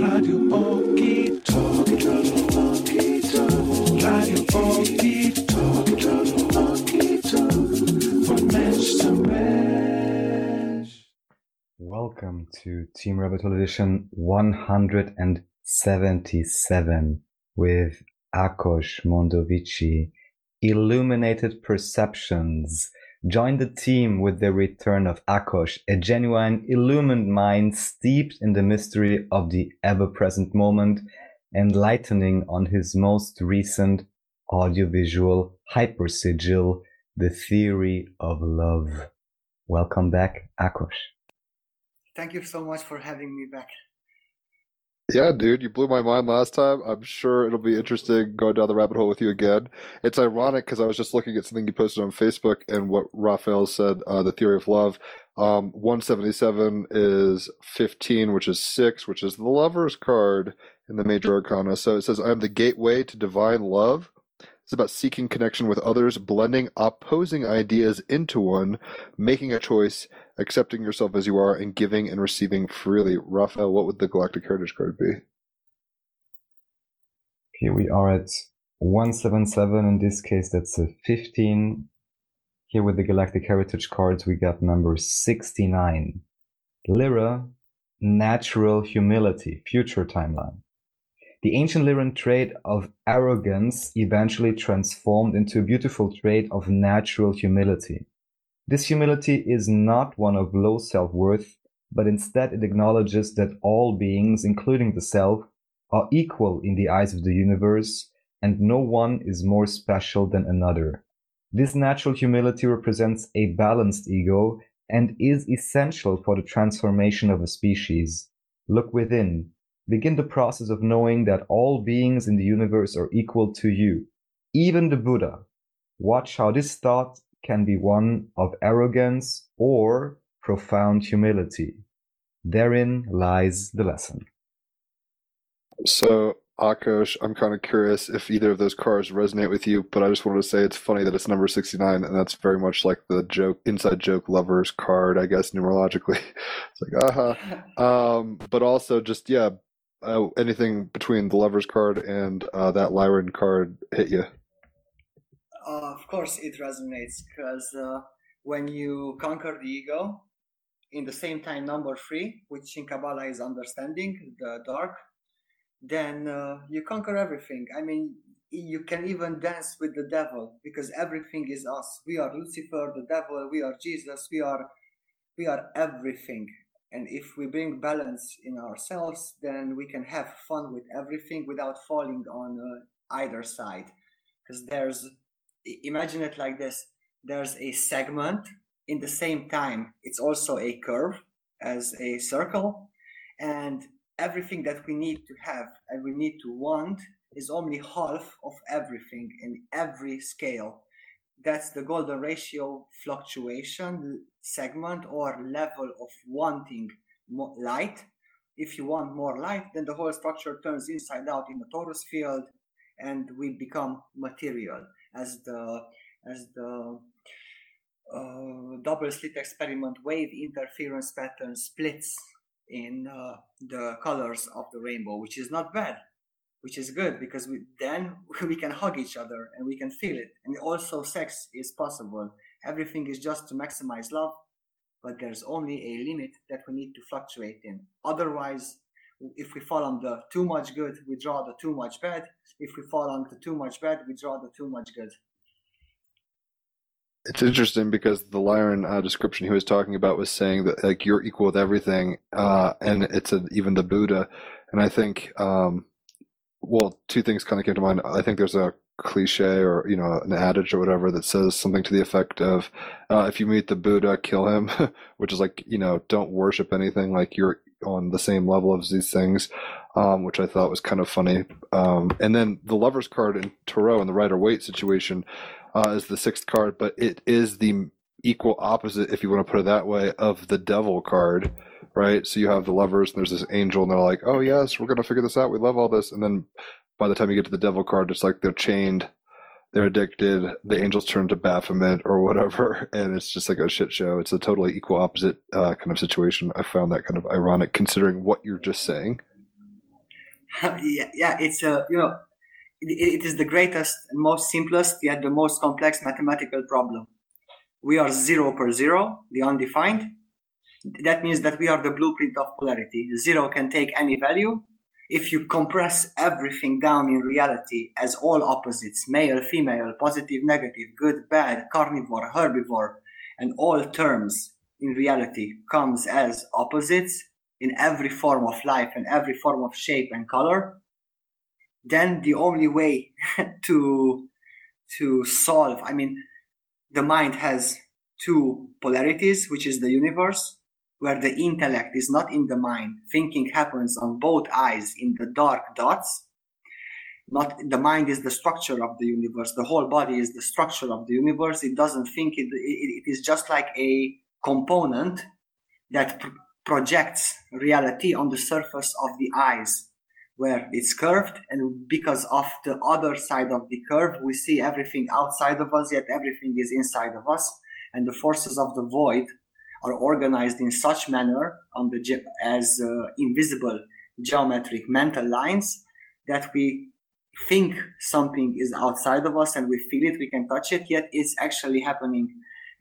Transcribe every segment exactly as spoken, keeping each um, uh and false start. Welcome to Team Rabbit Television one hundred seventy-seven with Akos Mondovici, Illuminated Perceptions. Join the team with the return of Akos, a genuine illumined mind steeped in the mystery of the ever-present moment, enlightening on his most recent audiovisual hypersigil, The Theory of Love. Welcome back, Akos. Thank you so much for having me back. Yeah, dude, you blew my mind last time. I'm sure it'll be interesting going down the rabbit hole with you again. It's ironic because I was just looking at something you posted on Facebook and what Raphael said, uh, The Theory of Love. Um, one seventy-seven is fifteen, which is six, which is the lover's card in the Major Arcana. So it says, I am the gateway to divine love. It's about seeking connection with others, blending opposing ideas into one, making a choice, accepting yourself as you are, and giving and receiving freely. Raphael, what would the Galactic Heritage card be? Okay, we are at one seventy-seven. In this case, that's a fifteen. Here with the Galactic Heritage cards, we got number sixty-nine. Lyra, natural humility, future timeline. The ancient Lyran trait of arrogance eventually transformed into a beautiful trait of natural humility. This humility is not one of low self-worth, but instead it acknowledges that all beings, including the self, are equal in the eyes of the universe, and no one is more special than another. This natural humility represents a balanced ego and is essential for the transformation of a species. Look within. Begin the process of knowing that all beings in the universe are equal to you, even the Buddha. Watch how this thought can be one of arrogance or profound humility. Therein lies the lesson. So, Akos, I'm kind of curious if either of those cards resonate with you, but I just wanted to say it's funny that it's number sixty-nine, and that's very much like the joke, inside joke lover's card, I guess, numerologically. It's like, uh-huh. Um, but also just, yeah, Uh, anything between the lover's card and uh, that Lyran card hit you? Uh, of course it resonates, because uh, when you conquer the ego, in the same time number three, which in Kabbalah is understanding, the dark, then uh, you conquer everything. I mean, you can even dance with the devil, because everything is us. We are Lucifer, the devil, we are Jesus, we are, we are everything. And if we bring balance in ourselves, then we can have fun with everything without falling on uh, either side. Because there's, imagine it like this, there's a segment in the same time. It's also a curve as a circle. And everything that we need to have and we need to want is only half of everything in every scale. That's the golden ratio fluctuation segment or level of wanting more light. If you want more light, then the whole structure turns inside out in the torus field, and we become material. As the as the uh, double slit experiment wave interference pattern splits in uh, the colors of the rainbow, which is not bad. Which is good, because we, then we can hug each other and we can feel it. And also sex is possible. Everything is just to maximize love, but there's only a limit that we need to fluctuate in. Otherwise, if we fall on the too much good, we draw the too much bad. If we fall on the too much bad, we draw the too much good. It's interesting because the Lyran uh, description he was talking about was saying that like you're equal with everything, uh, and it's a, even the Buddha. And I think... Um, Well, two things kind of came to mind. I think there's a cliche or, you know, an adage or whatever that says something to the effect of, uh, if you meet the Buddha, kill him, which is like, you know, don't worship anything, like you're on the same level as these things, um, which I thought was kind of funny. Um, and then the lover's card in Tarot and the Rider Waite situation uh, is the sixth card, but it is the equal opposite, if you want to put it that way, of the devil card. Right, so you have the lovers, and there's this angel, and they're like, "Oh yes, we're gonna figure this out. We love all this." And then, by the time you get to the devil card, it's like they're chained, they're addicted. The angels turn to Baphomet or whatever, and it's just like a shit show. It's a totally equal opposite uh, kind of situation. I found that kind of ironic, considering what you're just saying. yeah, yeah, it's a, you know, it, it is the greatest, most simplest, yet the most complex mathematical problem. We are zero per zero, the undefined. That means that we are the blueprint of polarity. Zero can take any value. If you compress everything down in reality as all opposites, male, female, positive, negative, good, bad, carnivore, herbivore, and all terms in reality comes as opposites in every form of life and every form of shape and color, then the only way to, to solve, I mean, the mind has two polarities, which is the universe, where the intellect is not in the mind. Thinking happens on both eyes in the dark dots. Not the mind is the structure of the universe. The whole body is the structure of the universe. It doesn't think. It, it, it is just like a component that pr- projects reality on the surface of the eyes, where it's curved. And because of the other side of the curve, we see everything outside of us, yet everything is inside of us. And the forces of the void are organized in such manner on the ge- as uh, invisible geometric mental lines that we think something is outside of us and we feel it, we can touch it, yet it's actually happening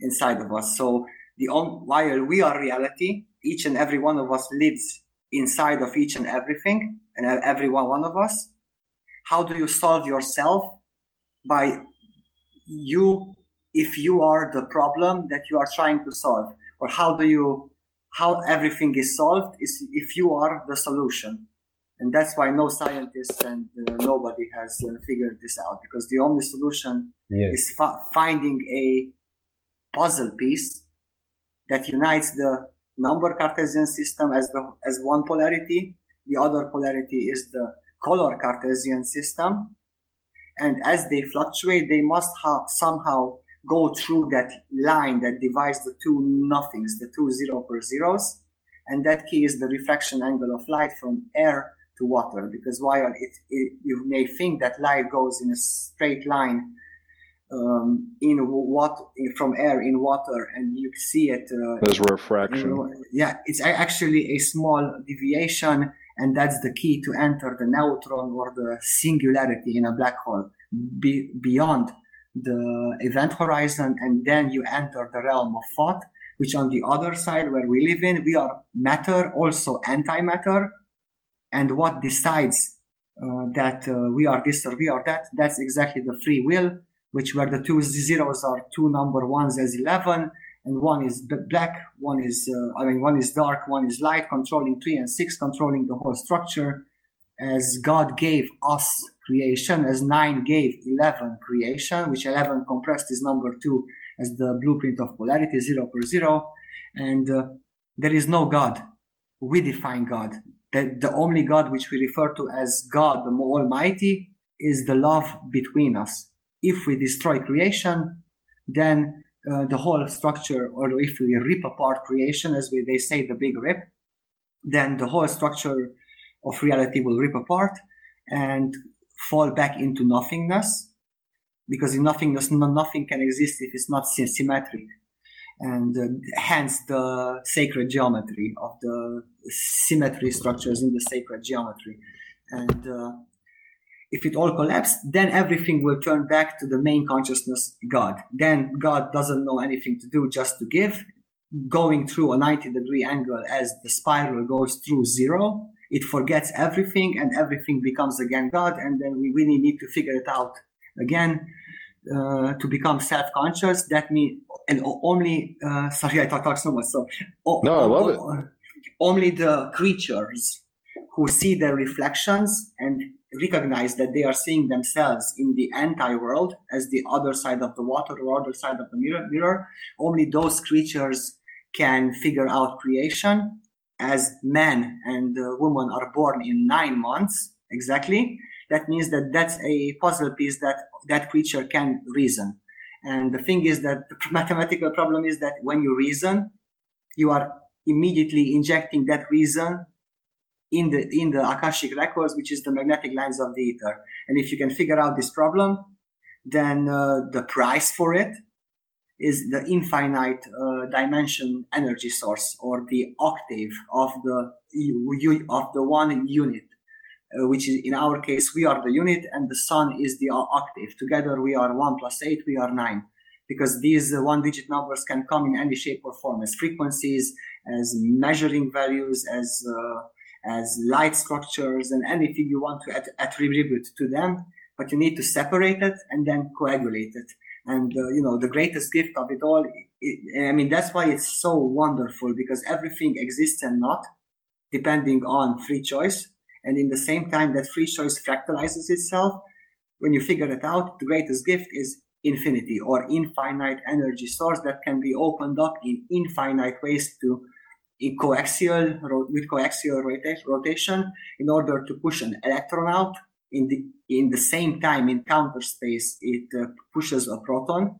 inside of us. So the on- while we are reality, each and every one of us lives inside of each and everything, and every one, one of us. How do you solve yourself? By you, if you are the problem that you are trying to solve. Or how do you, how everything is solved is if you are the solution. And that's why no scientists and uh, nobody has uh, figured this out, because the only solution yes. is fa- finding a puzzle piece that unites the number Cartesian system as the, as one polarity. The other polarity is the color Cartesian system. And as they fluctuate, they must ha- somehow go through that line that divides the two nothings, the two zero per zeros, and that key is the refraction angle of light from air to water. Because while it, it you may think that light goes in a straight line um, in what from air in water, and you see it uh, as refraction. In, yeah, it's actually a small deviation, and that's the key to enter the neutron or the singularity in a black hole be, beyond the event horizon, and then you enter the realm of thought, which on the other side where we live in, we are matter, also antimatter. And what decides uh, that uh, we are this or we are that, that's exactly the free will, which where the two zeros are two number ones as eleven, and one is black, one is, uh, I mean, one is dark, one is light, controlling three and six, controlling the whole structure, as God gave us creation, as nine gave eleven creation, which eleven compressed is number two as the blueprint of polarity, zero per zero. And uh, there is no God. We define God. The, the only God which we refer to as God, the Almighty, is the love between us. If we destroy creation, then uh, the whole structure, or if we rip apart creation, as we, they say, the big rip, then the whole structure of reality will rip apart and fall back into nothingness, because in nothingness, no, nothing can exist if it's not symmetric. And uh, hence the sacred geometry of the symmetry structures in the sacred geometry. And uh, if it all collapsed, then everything will turn back to the main consciousness, God. Then God doesn't know anything to do, just to give, going through a ninety degree angle as the spiral goes through zero. It forgets everything, and everything becomes again God, and then we really need to figure it out again uh, to become self-conscious. That means, and only, uh, sorry, I talk, talk so much. So, oh, no, I love oh, it. Oh, only the creatures who see their reflections and recognize that they are seeing themselves in the anti-world as the other side of the water or other side of the mirror, mirror. Only those creatures can figure out creation. As man and uh, woman are born in nine months, exactly, that means that that's a puzzle piece that that creature can reason. And the thing is that the mathematical problem is that when you reason, you are immediately injecting that reason in the in the Akashic records, which is the magnetic lines of the ether. And if you can figure out this problem, then uh, the price for it is the infinite uh, dimension energy source, or the octave of the of the one unit uh, which is in our case, we are the unit and the sun is the octave. Together we are one plus eight, we are nine, because these uh, one digit numbers can come in any shape or form, as frequencies, as measuring values, as uh, as light structures, and anything you want to at- attribute to them. But you need to separate it and then coagulate it. And, uh, you know, the greatest gift of it all, it, I mean, that's why it's so wonderful, because everything exists and not, depending on free choice. And in the same time that free choice fractalizes itself, when you figure it out, the greatest gift is infinity, or infinite energy source that can be opened up in infinite ways to in coaxial, with coaxial rota- rotation in order to push an electron out. In the in the same time, in counter space, it uh, pushes a proton,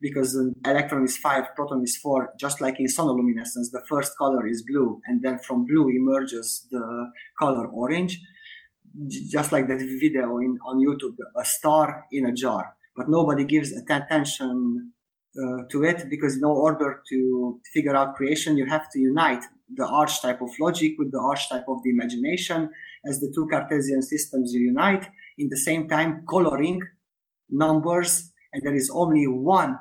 because an electron is five, proton is four, just like in sonoluminescence, the first color is blue, and then from blue emerges the color orange, J- just like that video in, on YouTube, a star in a jar. But nobody gives attention uh, to it, because in order to figure out creation, you have to unite the archetype of logic with the archetype of the imagination, as the two Cartesian systems unite, in the same time coloring numbers, and there is only one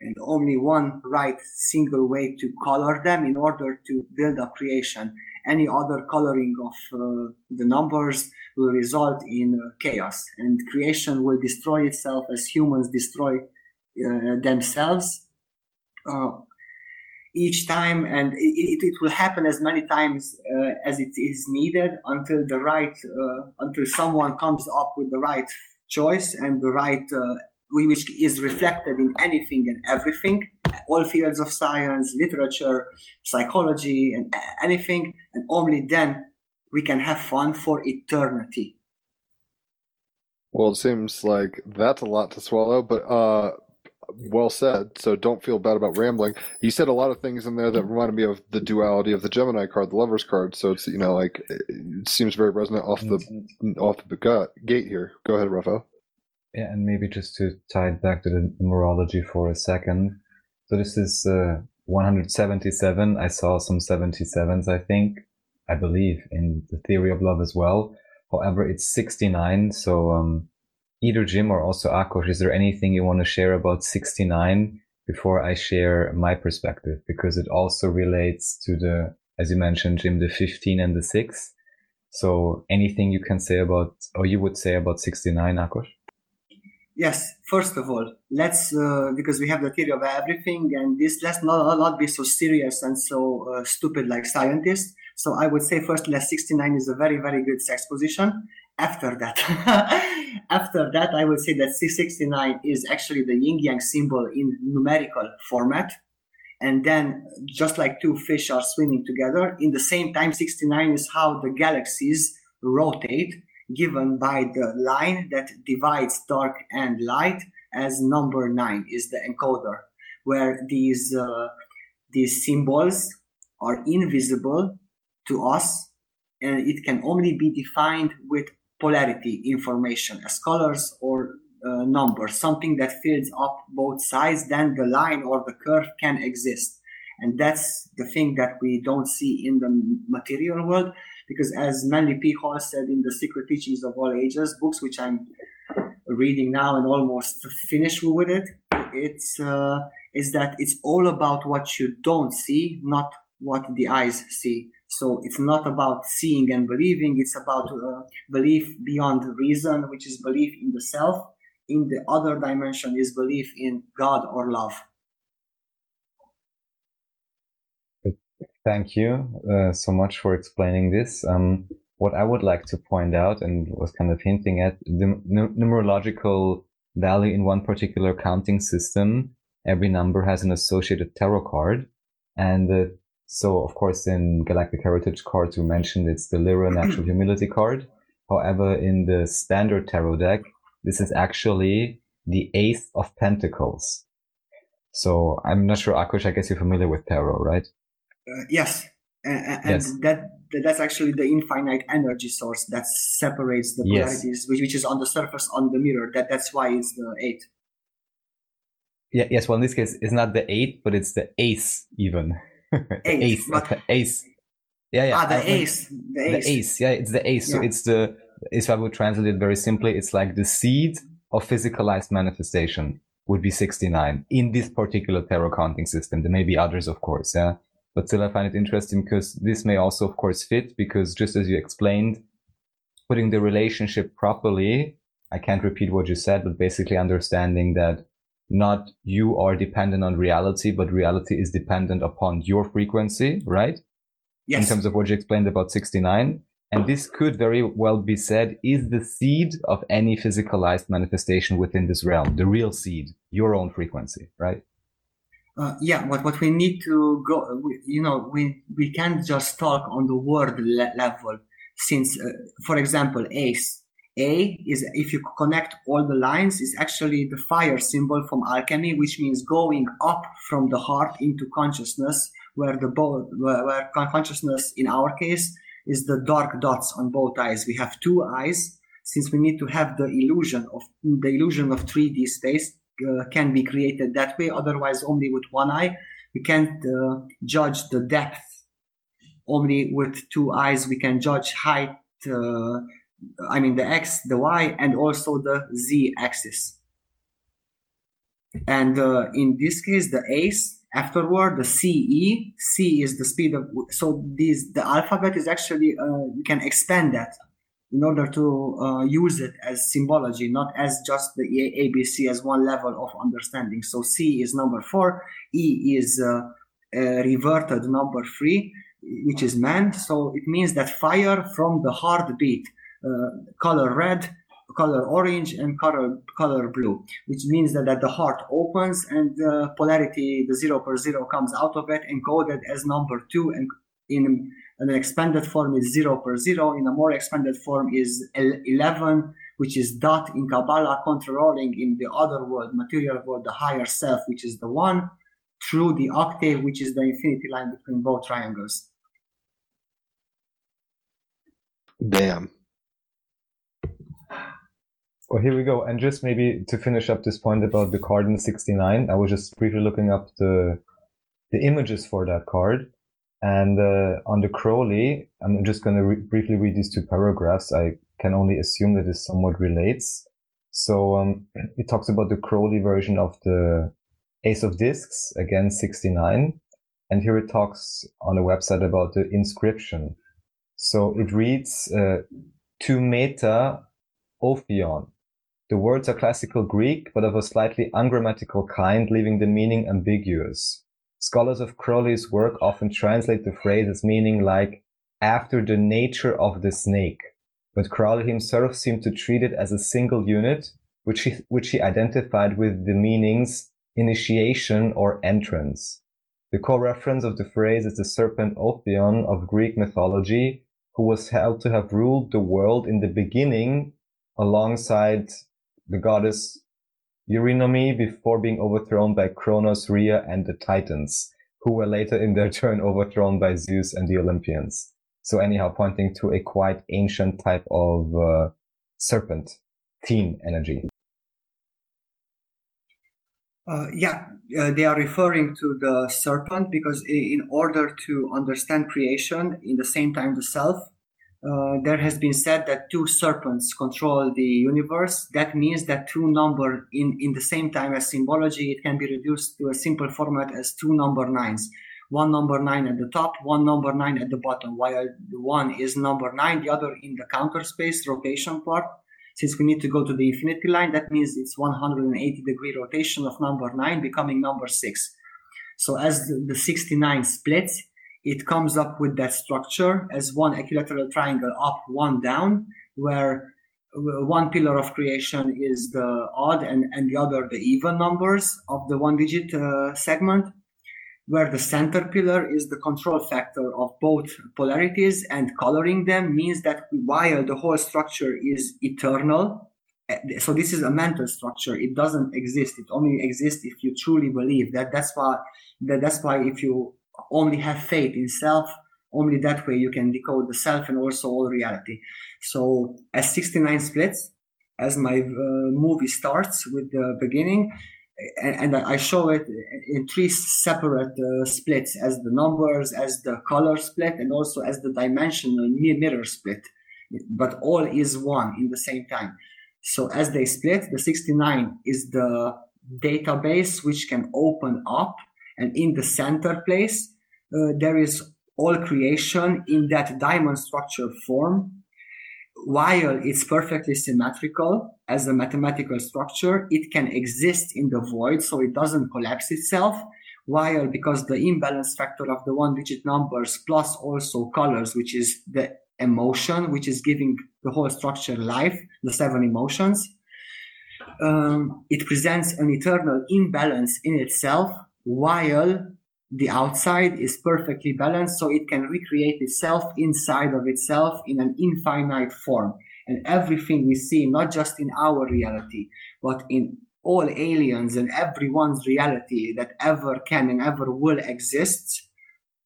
and only one right single way to color them in order to build a creation. Any other coloring of uh, the numbers will result in uh, chaos, and creation will destroy itself as humans destroy uh, themselves uh, each time, and it, it will happen as many times uh, as it is needed until the right, uh, until someone comes up with the right choice and the right, uh, which is reflected in anything and everything, all fields of science, literature, psychology, and anything, and only then we can have fun for eternity. Well, it seems like that's a lot to swallow, but uh well said, so don't feel bad about rambling. You said a lot of things in there that reminded me of the duality of the Gemini card, the Lover's card, so it's, you know, like, it seems very resonant off the off the gate here. Go ahead, Raphael. Yeah, and maybe just to tie it back to the numerology for a second. So this is uh, one hundred seventy-seven. I saw some seventy-sevens, I think, I believe, in the theory of love as well. However, it's sixty-nine, so... um either Jim or also Akos, is there anything you want to share about sixty-nine before I share my perspective? Because it also relates to the, as you mentioned, Jim, the fifteen and the six. So anything you can say about, or you would say about sixty-nine, Akos? Yes, first of all, let's, uh, because we have the theory of everything, and this, let's not, not be so serious and so uh, stupid like scientists. So I would say first, less sixty-nine is a very, very good sex position. After that, after that, I would say that six sixty-nine is actually the yin-yang symbol in numerical format. And then just like two fish are swimming together, in the same time, sixty-nine is how the galaxies rotate, given by the line that divides dark and light, as number nine is the encoder, where these, uh, these symbols are invisible to us, and it can only be defined with polarity information as colors or uh, numbers, something that fills up both sides, then the line or the curve can exist. And that's the thing that we don't see in the material world, because as Manly P. Hall said in the Secret Teachings of All Ages books, which I'm reading now and almost finished with it, it's uh, is that it's all about what you don't see, not what the eyes see. So it's not about seeing and believing, it's about uh, belief beyond reason, which is belief in the self. In the other dimension is belief in God or love. Thank you uh, so much for explaining this. Um, what I would like to point out, and was kind of hinting at, the n- numerological value in one particular counting system, every number has an associated tarot card, and the uh, So, of course, in Galactic Heritage cards, we mentioned it's the Lyra Natural Humility card. However, in the standard tarot deck, this is actually the Ace of Pentacles. So, I'm not sure, Akos, I guess you're familiar with tarot, right? Uh, yes. Uh, and yes. That, that's actually the infinite energy source that separates the polarities, yes. which, which is on the surface, on the mirror. That That's why it's the eight. Yeah, yes, well, in this case, it's not the eight, but it's the ace even. Ace, ace, but, ace, Yeah, yeah. Ah, the I, ace. The, the ace. ace. Yeah, it's the ace. Yeah. So it's the, if I would translate it very simply, it's like the seed of physicalized manifestation would be sixty-nine in this particular tarot counting system. There may be others, of course. Yeah. But still, I find it interesting because this may also, of course, fit because just as you explained, putting the relationship properly, I can't repeat what you said, but basically understanding that not you are dependent on reality, but reality is dependent upon your frequency, right? Yes. In terms of what you explained about sixty-nine. And this could very well be said is the seed of any physicalized manifestation within this realm, the real seed, your own frequency, right? Uh, yeah, but what we need to go, we, you know, we, we can't just talk on the word le- level since, uh, for example, ace. A is, if you connect all the lines, is actually the fire symbol from alchemy, which means going up from the heart into consciousness, where the both, where, where consciousness in our case is the dark dots on both eyes. We have two eyes, since we need to have the illusion of the illusion of three D space uh, can be created that way. Otherwise, only with one eye, we can't uh, judge the depth. Only with two eyes, we can judge height. Uh, I mean, the X, the Y, and also the Z axis. And uh, in this case, the ace, afterward, the C E, C is the speed of, so these, the alphabet is actually, uh, you can expand that in order to uh, use it as symbology, not as just the A B C as one level of understanding. So C is number four, E is uh, uh, reverted number three, which is man. So it means that fire from the heartbeat. Uh, color red, color orange, and color color blue, which means that, that the heart opens and the uh, polarity, the zero per zero, comes out of it, encoded as number two, and in an expanded form is zero per zero. In a more expanded form is eleven, which is dot in Kabbalah, controlling in the other world, material world, the higher self, which is the one, through the octave, which is the infinity line between both triangles. Damn. Well, here we go. And just maybe to finish up this point about the card in sixty-nine, I was just briefly looking up the the images for that card. And uh, on the Crowley, I'm just going to re- briefly read these two paragraphs. I can only assume that this somewhat relates. So um, it talks about the Crowley version of the Ace of Discs, again, sixty-nine. And here it talks on the website about the inscription. So it reads, uh, to Meta Ophion. The words are classical Greek, but of a slightly ungrammatical kind, leaving the meaning ambiguous. Scholars of Crowley's work often translate the phrase as meaning like, after the nature of the snake. But Crowley himself seemed to treat it as a single unit, which he, which he identified with the meanings initiation or entrance. The core reference of the phrase is the serpent Ophion of Greek mythology, who was held to have ruled the world in the beginning alongside the goddess Eurynome before being overthrown by Kronos, Rhea, and the Titans, who were later in their turn overthrown by Zeus and the Olympians. So anyhow, pointing to a quite ancient type of uh, serpent theme energy. Uh, yeah, uh, they are referring to the serpent because in order to understand creation, in the same time the self, Uh, there has been said that two serpents control the universe. That means that two number in, in the same time as symbology, it can be reduced to a simple format as two number nines. One number nine at the top, one number nine at the bottom, while one is number nine, the other in the counter space rotation part. Since we need to go to the infinity line, that means it's one hundred eighty degree rotation of number nine becoming number six. So as the, the sixty-nine splits, it comes up with that structure as one equilateral triangle up, one down, where one pillar of creation is the odd and, and the other the even numbers of the one-digit uh, segment, where the center pillar is the control factor of both polarities, and coloring them means that while the whole structure is eternal, so this is a mental structure. It doesn't exist. It only exists if you truly believe that. That's why. That, that's why if you only have faith in self, only that way you can decode the self and also all reality. So as sixty-nine splits, as my uh, movie starts with the beginning, and, and I show it in three separate uh, splits, as the numbers, as the color split, and also as the dimensional mirror split. But all is one in the same time. So as they split, the sixty-nine is the database which can open up, and in the center place, uh, there is all creation in that diamond structure form. While it's perfectly symmetrical as a mathematical structure, it can exist in the void, so it doesn't collapse itself. While, because the imbalance factor of the one-digit numbers plus also colors, which is the emotion, which is giving the whole structure life, the seven emotions, um, it presents an eternal imbalance in itself, while the outside is perfectly balanced, so it can recreate itself inside of itself in an infinite form. And everything we see, not just in our reality, but in all aliens and everyone's reality that ever can and ever will exist,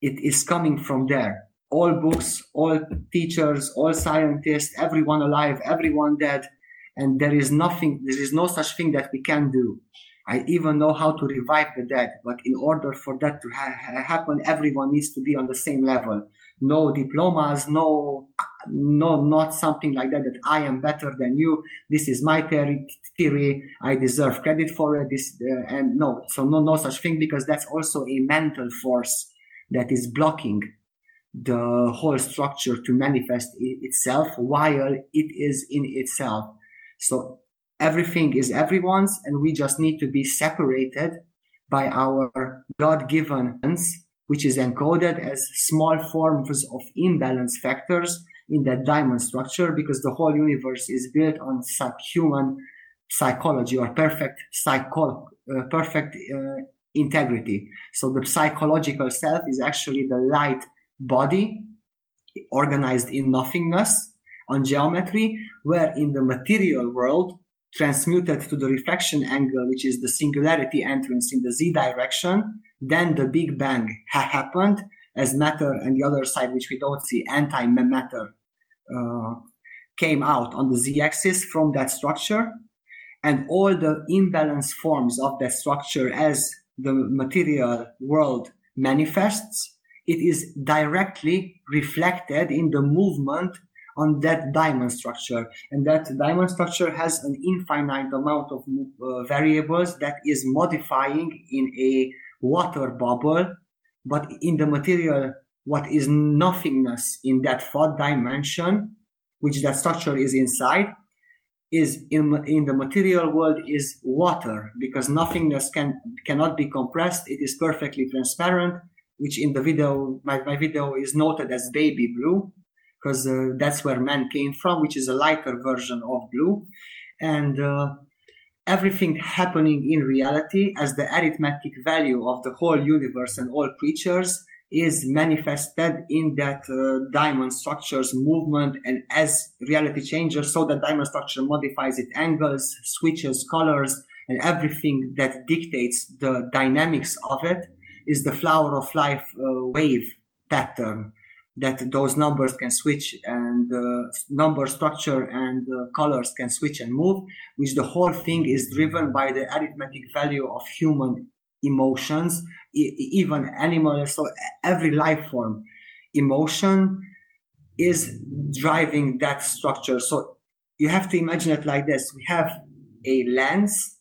it is coming from there. All books, all teachers, all scientists, everyone alive, everyone dead, and there is nothing, there is no such thing that we can do. I even know how to revive the dead, but in order for that to ha- happen, everyone needs to be on the same level. No diplomas, no, no, not something like that, that I am better than you. This is my theory, theory. I deserve credit for it. This, uh, and no, so no, no such thing, because that's also a mental force that is blocking the whole structure to manifest I- itself while it is in itself. So everything is everyone's, and we just need to be separated by our God-given hands, which is encoded as small forms of imbalance factors in that diamond structure, because the whole universe is built on subhuman psychology, or perfect psycho, uh, perfect uh, integrity. So the psychological self is actually the light body organized in nothingness on geometry, where in the material world, transmuted to the refraction angle, which is the singularity entrance in the Z direction, then the Big Bang ha- happened as matter, and the other side, which we don't see, antimatter, uh, came out on the Z axis from that structure, and all the imbalance forms of that structure as the material world manifests, it is directly reflected in the movement on that diamond structure. And that diamond structure has an infinite amount of uh, variables that is modifying in a water bubble, but in the material, what is nothingness in that fourth dimension, which that structure is inside, is in, in the material world is water, because nothingness can cannot be compressed. It is perfectly transparent, which in the video, my, my video is noted as baby blue, because uh, that's where man came from, which is a lighter version of blue. And uh, everything happening in reality as the arithmetic value of the whole universe and all creatures is manifested in that uh, diamond structure's movement. And as reality changes, so the diamond structure modifies its angles, switches colors, and everything that dictates the dynamics of it is the flower of life uh, wave pattern, that those numbers can switch, and uh, number structure and uh, colors can switch and move, which the whole thing is driven by the arithmetic value of human emotions, e- even animals. So every life form emotion is driving that structure. So you have to imagine it like this. We have a lens.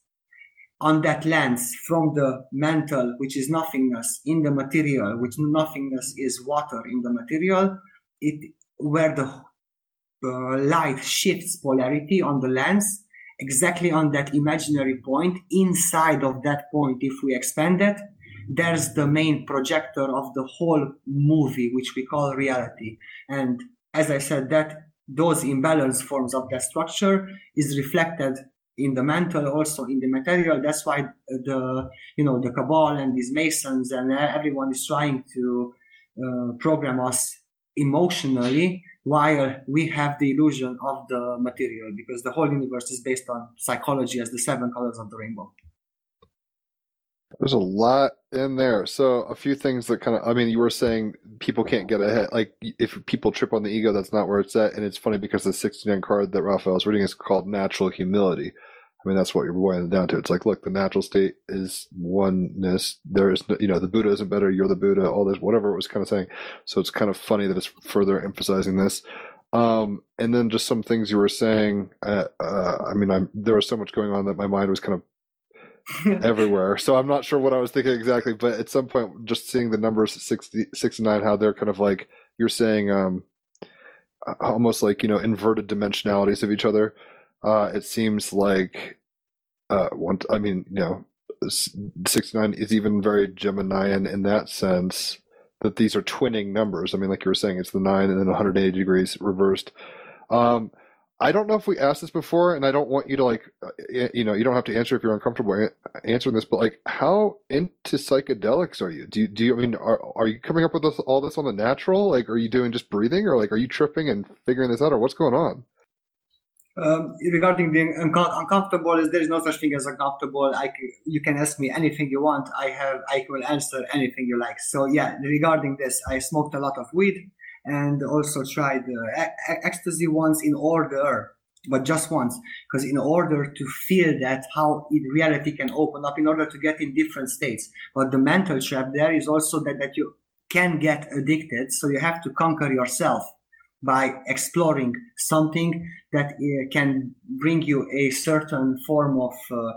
On that lens, from the mental, which is nothingness, in the material, which nothingness is water in the material, it where the uh, light shifts polarity on the lens, exactly on that imaginary point. Inside of that point, if we expand it, there's the main projector of the whole movie, which we call reality. And as I said, that those imbalance forms of that structure is reflected in the mental, also in the material. That's why the, you know, the Kabbalah and these Masons and everyone is trying to uh, program us emotionally, while we have the illusion of the material, because the whole universe is based on psychology as the seven colors of the rainbow. There's a lot in there. So a few things that kind of, I mean, you were saying people can't get ahead. Like if people trip on the ego, that's not where it's at. And it's funny because the sixty-nine card that Raphael's reading is called natural humility. I I mean, that's what you're boiling down to. It's like, look, the natural state is oneness. There is, you know, the Buddha isn't better. You're the Buddha. All this, whatever it was kind of saying. So it's kind of funny that it's further emphasizing this. Um, and then just some things you were saying. Uh, uh, I mean, I'm, there was so much going on that my mind was kind of everywhere. So I'm not sure what I was thinking exactly. But at some point, just seeing the numbers sixty, six and nine, how they're kind of like, you're saying um, almost like, you know, inverted dimensionalities of each other. Uh, it seems like, uh, one, I mean, you know, sixty-nine is even very Geminian in that sense, that these are twinning numbers. I mean, like you were saying, it's the nine and then one hundred eighty degrees reversed. Um, I don't know if we asked this before, and I don't want you to, like, you know, you don't have to answer if you're uncomfortable answering this, but, like, how into psychedelics are you? Do you, do you, I mean, are, are you coming up with this, all this on the natural? Like, are you doing just breathing, or, like, are you tripping and figuring this out, or what's going on? Um, regarding being uncom- uncomfortable, there is no such thing as uncomfortable. I c- you can ask me anything you want. I have, I will answer anything you like. So yeah, regarding this, I smoked a lot of weed and also tried uh, ec- ecstasy once in order, but just once, because in order to feel that how reality can open up, in order to get in different states. But the mental trap there is also that, that you can get addicted. So you have to conquer yourself by exploring something that uh, can bring you a certain form of, uh,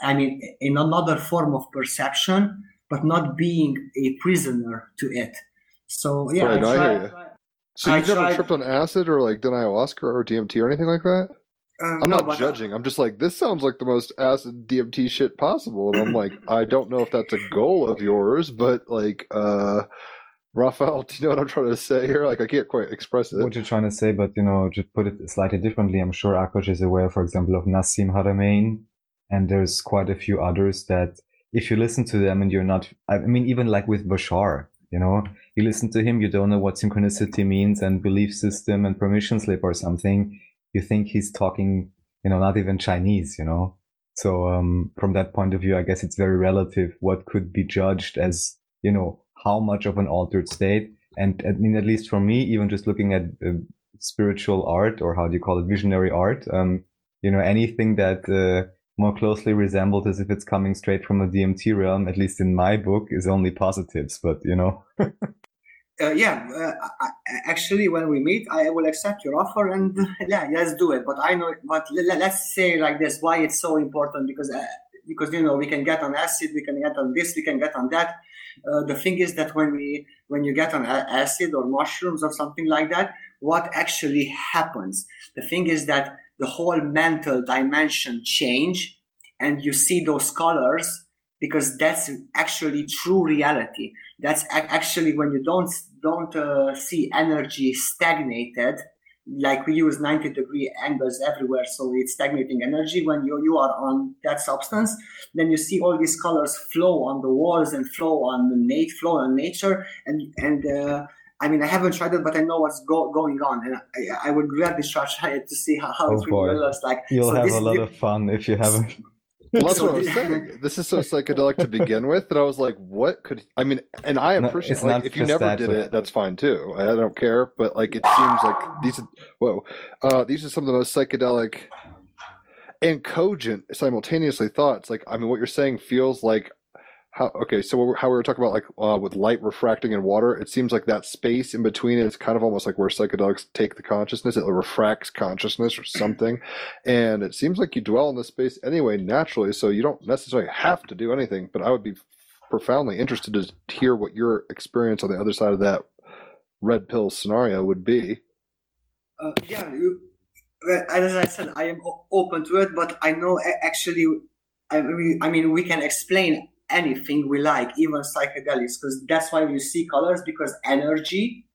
I mean, in another form of perception, but not being a prisoner to it. So, yeah. Right, I tried, I hear you. Tried, so I you've tried, never tripped on acid or like done ayahuasca or D M T or anything like that? Uh, I'm no, not judging. I, I'm just like, this sounds like the most acid D M T shit possible. And I'm like, I don't know if that's a goal of yours, but like... uh Raphael, do you know what I'm trying to say here? Like, I can't quite express it. What you're trying to say, but, you know, to put it slightly differently, I'm sure Akos is aware, for example, of Nassim Haramein, and there's quite a few others that if you listen to them and you're not, I mean, even like with Bashar, you know, you listen to him, you don't know what synchronicity means and belief system and permission slip or something. You think he's talking, you know, not even Chinese, you know? So um, from that point of view, I guess it's very relative what could be judged as, you know, how much of an altered state. And I mean, at least for me, even just looking at uh, spiritual art, or how do you call it, visionary art, um, you know, anything that uh, more closely resembles as if it's coming straight from a D M T realm, at least in my book, is only positives, but you know. uh, yeah, uh, I, actually, when we meet, I will accept your offer and yeah, let's do it. But I know, but let's say like this, why it's so important, because, uh, because, you know, we can get on acid, we can get on this, we can get on that. Uh, the thing is that when we when you get on acid or mushrooms or something like that, what actually happens? The thing is that the whole mental dimension change, and you see those colors, because that's actually true reality. That's a- actually when you don't don't uh, see energy stagnated. Like we use ninety degree angles everywhere, so it's stagnating energy. When you you are on that substance, then you see all these colors flow on the walls and flow on the nat flow on nature. And and uh, I mean, I haven't tried it, but I know what's go- going on, and I, I would gladly try it to see how, how oh it really looks like. You'll so have this, a lot of fun if you haven't. Well, that's so what I was saying. This is so psychedelic to begin with that I was like, what could I mean? And I appreciate no, like, if you never did it, that's fine too. I don't care. But like, it seems like these, are, whoa, uh, these are some of the most psychedelic and cogent simultaneously thoughts. Like, I mean, what you're saying feels like how, okay. So how we were talking about like uh, with light refracting in water, it seems like that space in between is kind of almost like where psychedelics take the consciousness. It refracts consciousness or something. And it seems like you dwell in this space anyway, naturally. So you don't necessarily have to do anything, but I would be profoundly interested to hear what your experience on the other side of that red pill scenario would be. Uh, yeah. You, as I said, I am open to it, but I know actually, I mean, I mean we can explain anything we like, even psychedelics, because that's why we see colors, because energy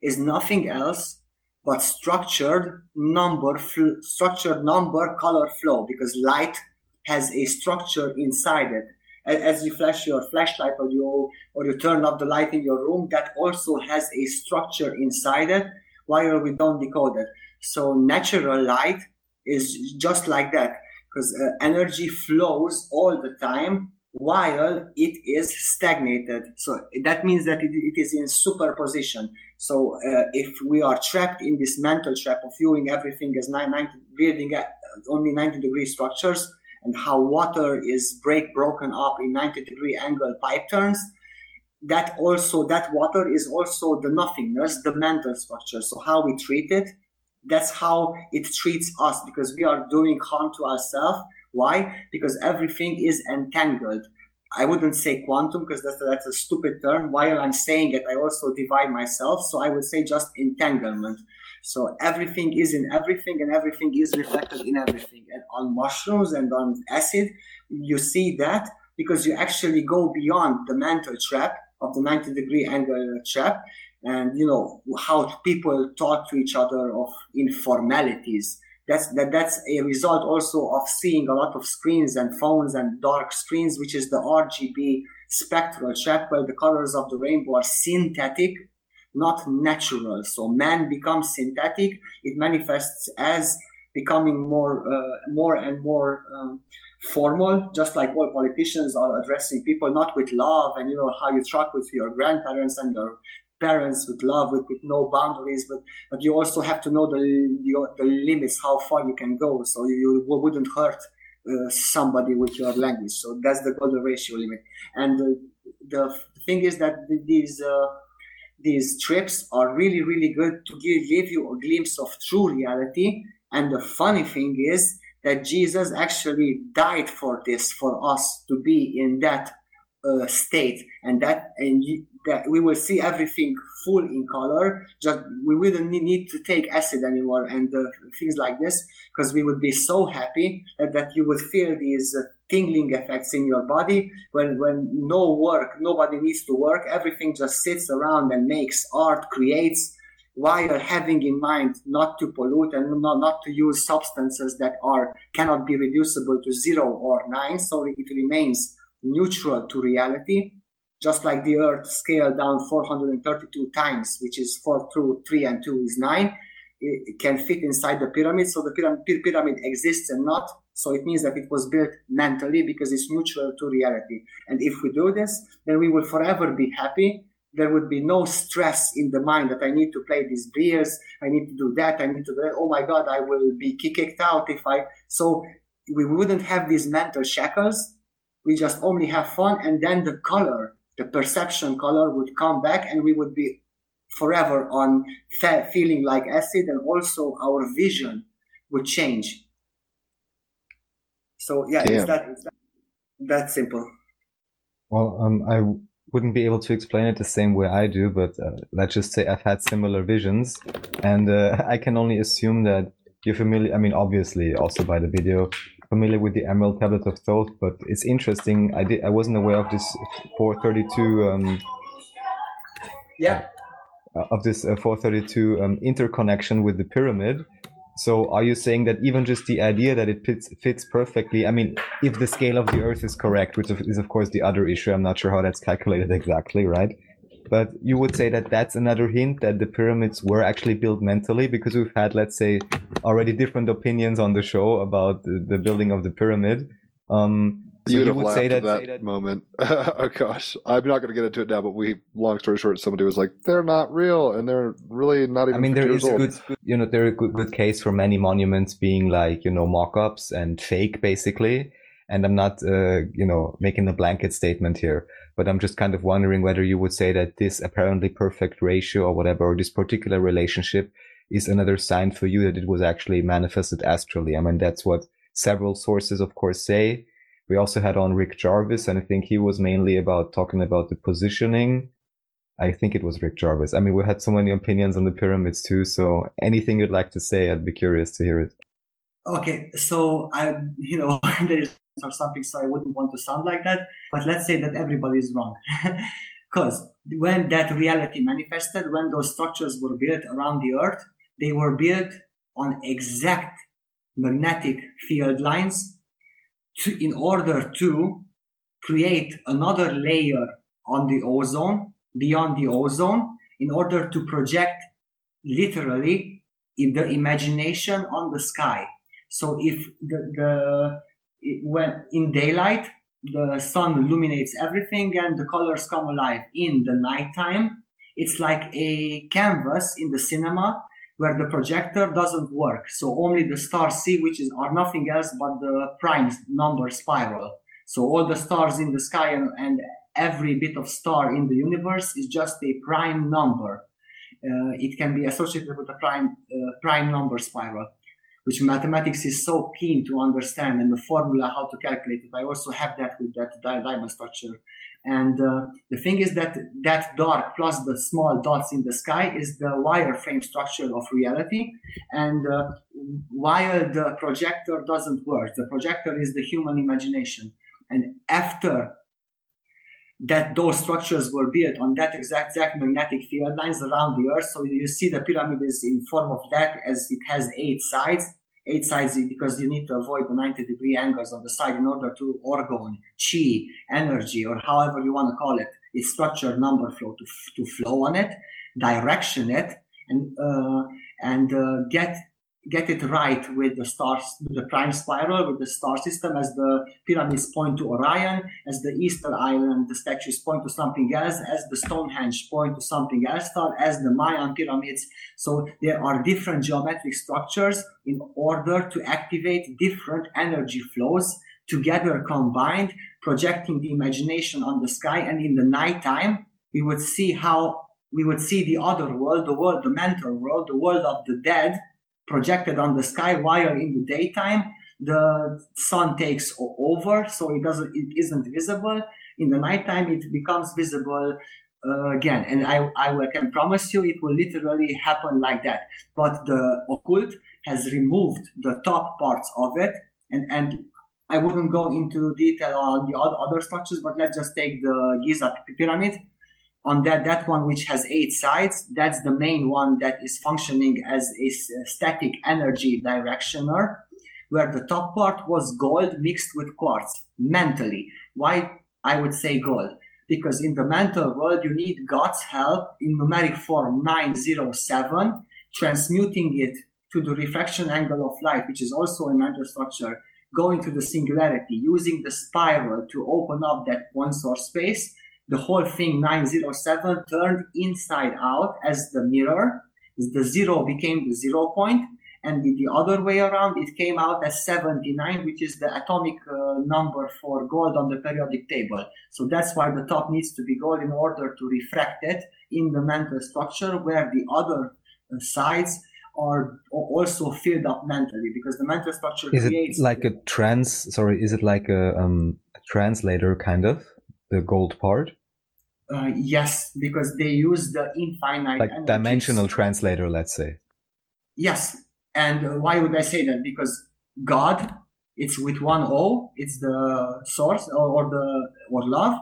is nothing else but structured number fl- structured number color flow, because light has a structure inside it. As you flash your flashlight or you or you turn up the light in your room, that also has a structure inside it, while we don't decode it. So natural light is just like that, because uh, energy flows all the time while it is stagnated. So that means that it, it is in superposition. So uh, if we are trapped in this mental trap of viewing everything as ninety, reading only ninety degree structures, and how water is break broken up in ninety degree angle pipe turns. That also, that water is also the nothingness, the mental structure. So how we treat it, that's how it treats us, because we are doing harm to ourselves. Why? Because everything is entangled. I wouldn't say quantum, because that's, that's a stupid term. While I'm saying it, I also divide myself. So I would say just entanglement. So everything is in everything, and everything is reflected in everything. And on mushrooms and on acid, you see that, because you actually go beyond the mental trap of the ninety degree angle trap. And, you know, how people talk to each other of informalities. That's that. That's a result also of seeing a lot of screens and phones and dark screens, which is the R G B spectral trap, where the colors of the rainbow are synthetic, not natural. So man becomes synthetic. It manifests as becoming more, uh, more and more um, formal, just like all politicians are addressing people, not with love and, you know, how you talk with your grandparents and your parents with love, with, with no boundaries, but, but you also have to know the, the the limits, how far you can go, so you, you wouldn't hurt uh, somebody with your language. So that's the golden ratio limit. And the, the thing is that these uh, these trips are really, really good to give, give you a glimpse of true reality. And the funny thing is that Jesus actually died for this, for us to be in that uh, state, and that and. You, that we will see everything full in color. Just we wouldn't need to take acid anymore and uh, things like this, because we would be so happy that, that you would feel these uh, tingling effects in your body when, when no work, nobody needs to work. Everything just sits around and makes art, creates, while having in mind not to pollute and not, not to use substances that are cannot be reducible to zero or nine. So it remains neutral to reality. Just like the Earth scaled down four hundred thirty-two times, which is four through three and two is nine, it can fit inside the pyramid. So the pyramid, pyramid exists and not. So it means that it was built mentally, because it's neutral to reality. And if we do this, then we will forever be happy. There would be no stress in the mind that I need to play these beers, I need to do that, I need to do that. Oh my God, I will be kicked out if I... So we wouldn't have these mental shackles. We just only have fun. And then the color... the perception color would come back, and we would be forever on fe- feeling like acid, and also our vision would change. So yeah, it's that, it's that that simple. Well, um, I w- wouldn't be able to explain it the same way I do, but uh, let's just say I've had similar visions, and uh, I can only assume that you're familiar, I mean, obviously also by the video, familiar with the Emerald Tablet of Thoth, but it's interesting. I did. I wasn't aware of this four thirty-two. Um, yeah. Uh, of this uh, four thirty-two um, interconnection with the pyramid. So, are you saying that even just the idea that it fits fits perfectly? I mean, if the scale of the Earth is correct, which is of course the other issue. I'm not sure how that's calculated exactly, right? But you would say that that's another hint that the pyramids were actually built mentally, because we've had, let's say, already different opinions on the show about the, the building of the pyramid. Um, so you, you would say that, that, say that moment. Oh gosh, I'm not going to get into it now. But we, long story short, somebody was like, "They're not real, and they're really not even." I mean, there is a good, you know, there is a good, good case for many monuments being like, you know, mock-ups and fake, basically. And I'm not, uh, you know, making a blanket statement here, but I'm just kind of wondering whether you would say that this apparently perfect ratio or whatever, or this particular relationship is another sign for you that it was actually manifested astrally. I mean, that's what several sources, of course, say. We also had on Rick Jarvis, and I think he was mainly about talking about the positioning. I think it was Rick Jarvis. I mean, we had so many opinions on the pyramids too. So anything you'd like to say, I'd be curious to hear it. Okay, so I, you know, there's or something, so I wouldn't want to sound like that, but let's say that everybody is wrong, because when that reality manifested, when those structures were built around the Earth, they were built on exact magnetic field lines to, in order to create another layer on the ozone, beyond the ozone, in order to project literally in the imagination on the sky. So if the, the when in daylight, the sun illuminates everything and the colors come alive. In the nighttime, it's like a canvas in the cinema where the projector doesn't work. So only the star C, which is are nothing else but the prime number spiral. So all the stars in the sky and, and every bit of star in the universe is just a prime number. Uh, it can be associated with a prime uh, prime number spiral, which mathematics is so keen to understand, and the formula how to calculate it. I also have that with that diamond structure. And uh, the thing is that that dark plus the small dots in the sky is the wireframe structure of reality. And uh, while the projector doesn't work, the projector is the human imagination. And after that those structures were built on that exact, exact magnetic field lines around the Earth. So you see the pyramid is in form of that, as it has eight sides. Eight sides because you need to avoid the ninety degree angles on the side in order to orgone, chi, energy, or however you want to call it, its structure, number flow, to, to flow on it, direction it, and uh, and uh, get get it right with the stars, the prime spiral, with the star system, as the pyramids point to Orion, as the Easter Island, the statues point to something else, as the Stonehenge point to something else, as the Mayan pyramids. So there are different geometric structures in order to activate different energy flows together combined, projecting the imagination on the sky. And in the nighttime, we would see how we would see the other world, the world, the mental world, the world of the dead, projected on the sky, while in the daytime the sun takes over, so it doesn't, it isn't visible. In the nighttime, it becomes visible uh, again, and I, I can promise you, it will literally happen like that. But the occult has removed the top parts of it, and and I wouldn't go into detail on the other structures, but let's just take the Giza pyramid. On that, that one which has eight sides, that's the main one that is functioning as a static energy directioner, where the top part was gold mixed with quartz, mentally. Why I would say gold? Because in the mental world, you need God's help in numeric form nine zero seven, transmuting it to the refraction angle of light, which is also a mental structure, going to the singularity, using the spiral to open up that one source space. The whole thing, nine zero seven, turned inside out as the mirror. The zero became the zero point, and the, the other way around, it came out as seventy-nine, which is the atomic uh, number for gold on the periodic table. So that's why the top needs to be gold in order to refract it in the mental structure, where the other uh, sides are also filled up mentally, because the mental structure is creates... Is it like a trans... Sorry, is it like a, um, a translator, kind of, the gold part? Uh, yes, because they use the infinite, like, energies. Dimensional translator, let's say. Yes, and why would I say that? Because God, it's with one O, it's the source, or, or the or love.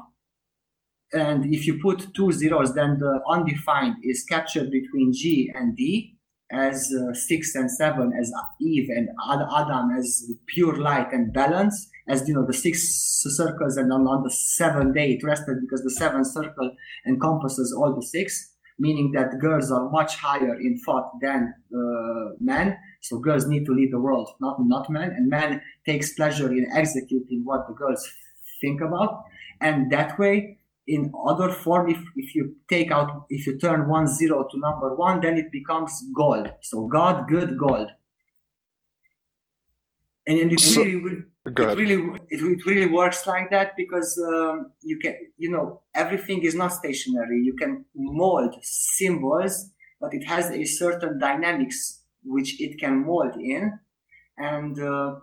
And if you put two zeros, then the undefined is captured between G and D, as uh, six and seven, as Eve and Adam, as pure light and balance. As you know, the six circles, and on, on the seventh day it rested, because the seventh circle encompasses all the six, meaning that girls are much higher in thought than uh, men. So girls need to lead the world, not not men. And man takes pleasure in executing what the girls think about. And that way, in other form, if, if you take out, if you turn one zero to number one, then it becomes gold. So God, good, gold. And then you so- really will... It really, it, it really works like that, because um, you can, you know, everything is not stationary. You can mold symbols, but it has a certain dynamics which it can mold in, and uh,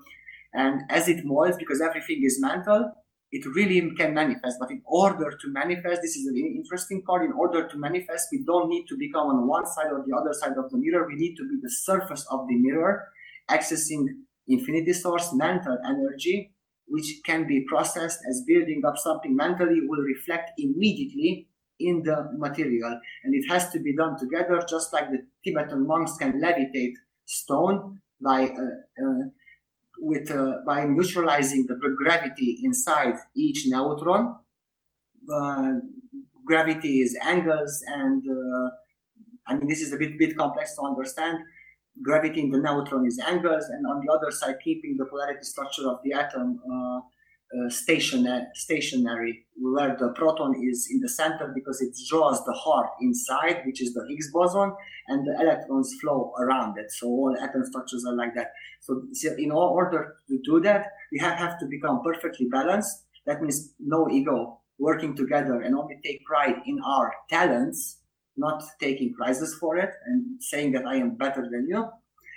and as it molds, because everything is mental, it really can manifest. But in order to manifest, this is an interesting part. In order to manifest, we don't need to become on one side or the other side of the mirror. We need to be the surface of the mirror, accessing infinity source mental energy, which can be processed as building up something mentally, will reflect immediately in the material. And it has to be done together, just like the Tibetan monks can levitate stone by uh, uh, with uh, by neutralizing the gravity inside each neutron. Uh, gravity is angles, and uh, I mean, this is a bit bit complex to understand. Gravity in the neutron is angles, and on the other side, keeping the polarity structure of the atom uh, uh, stationary, stationary, where the proton is in the center because it draws the heart inside, which is the Higgs boson, and the electrons flow around it. So all atom structures are like that. So in order to do that, we have to become perfectly balanced. That means no ego, working together, and only take pride in our talents, not taking prizes for it and saying that I am better than you.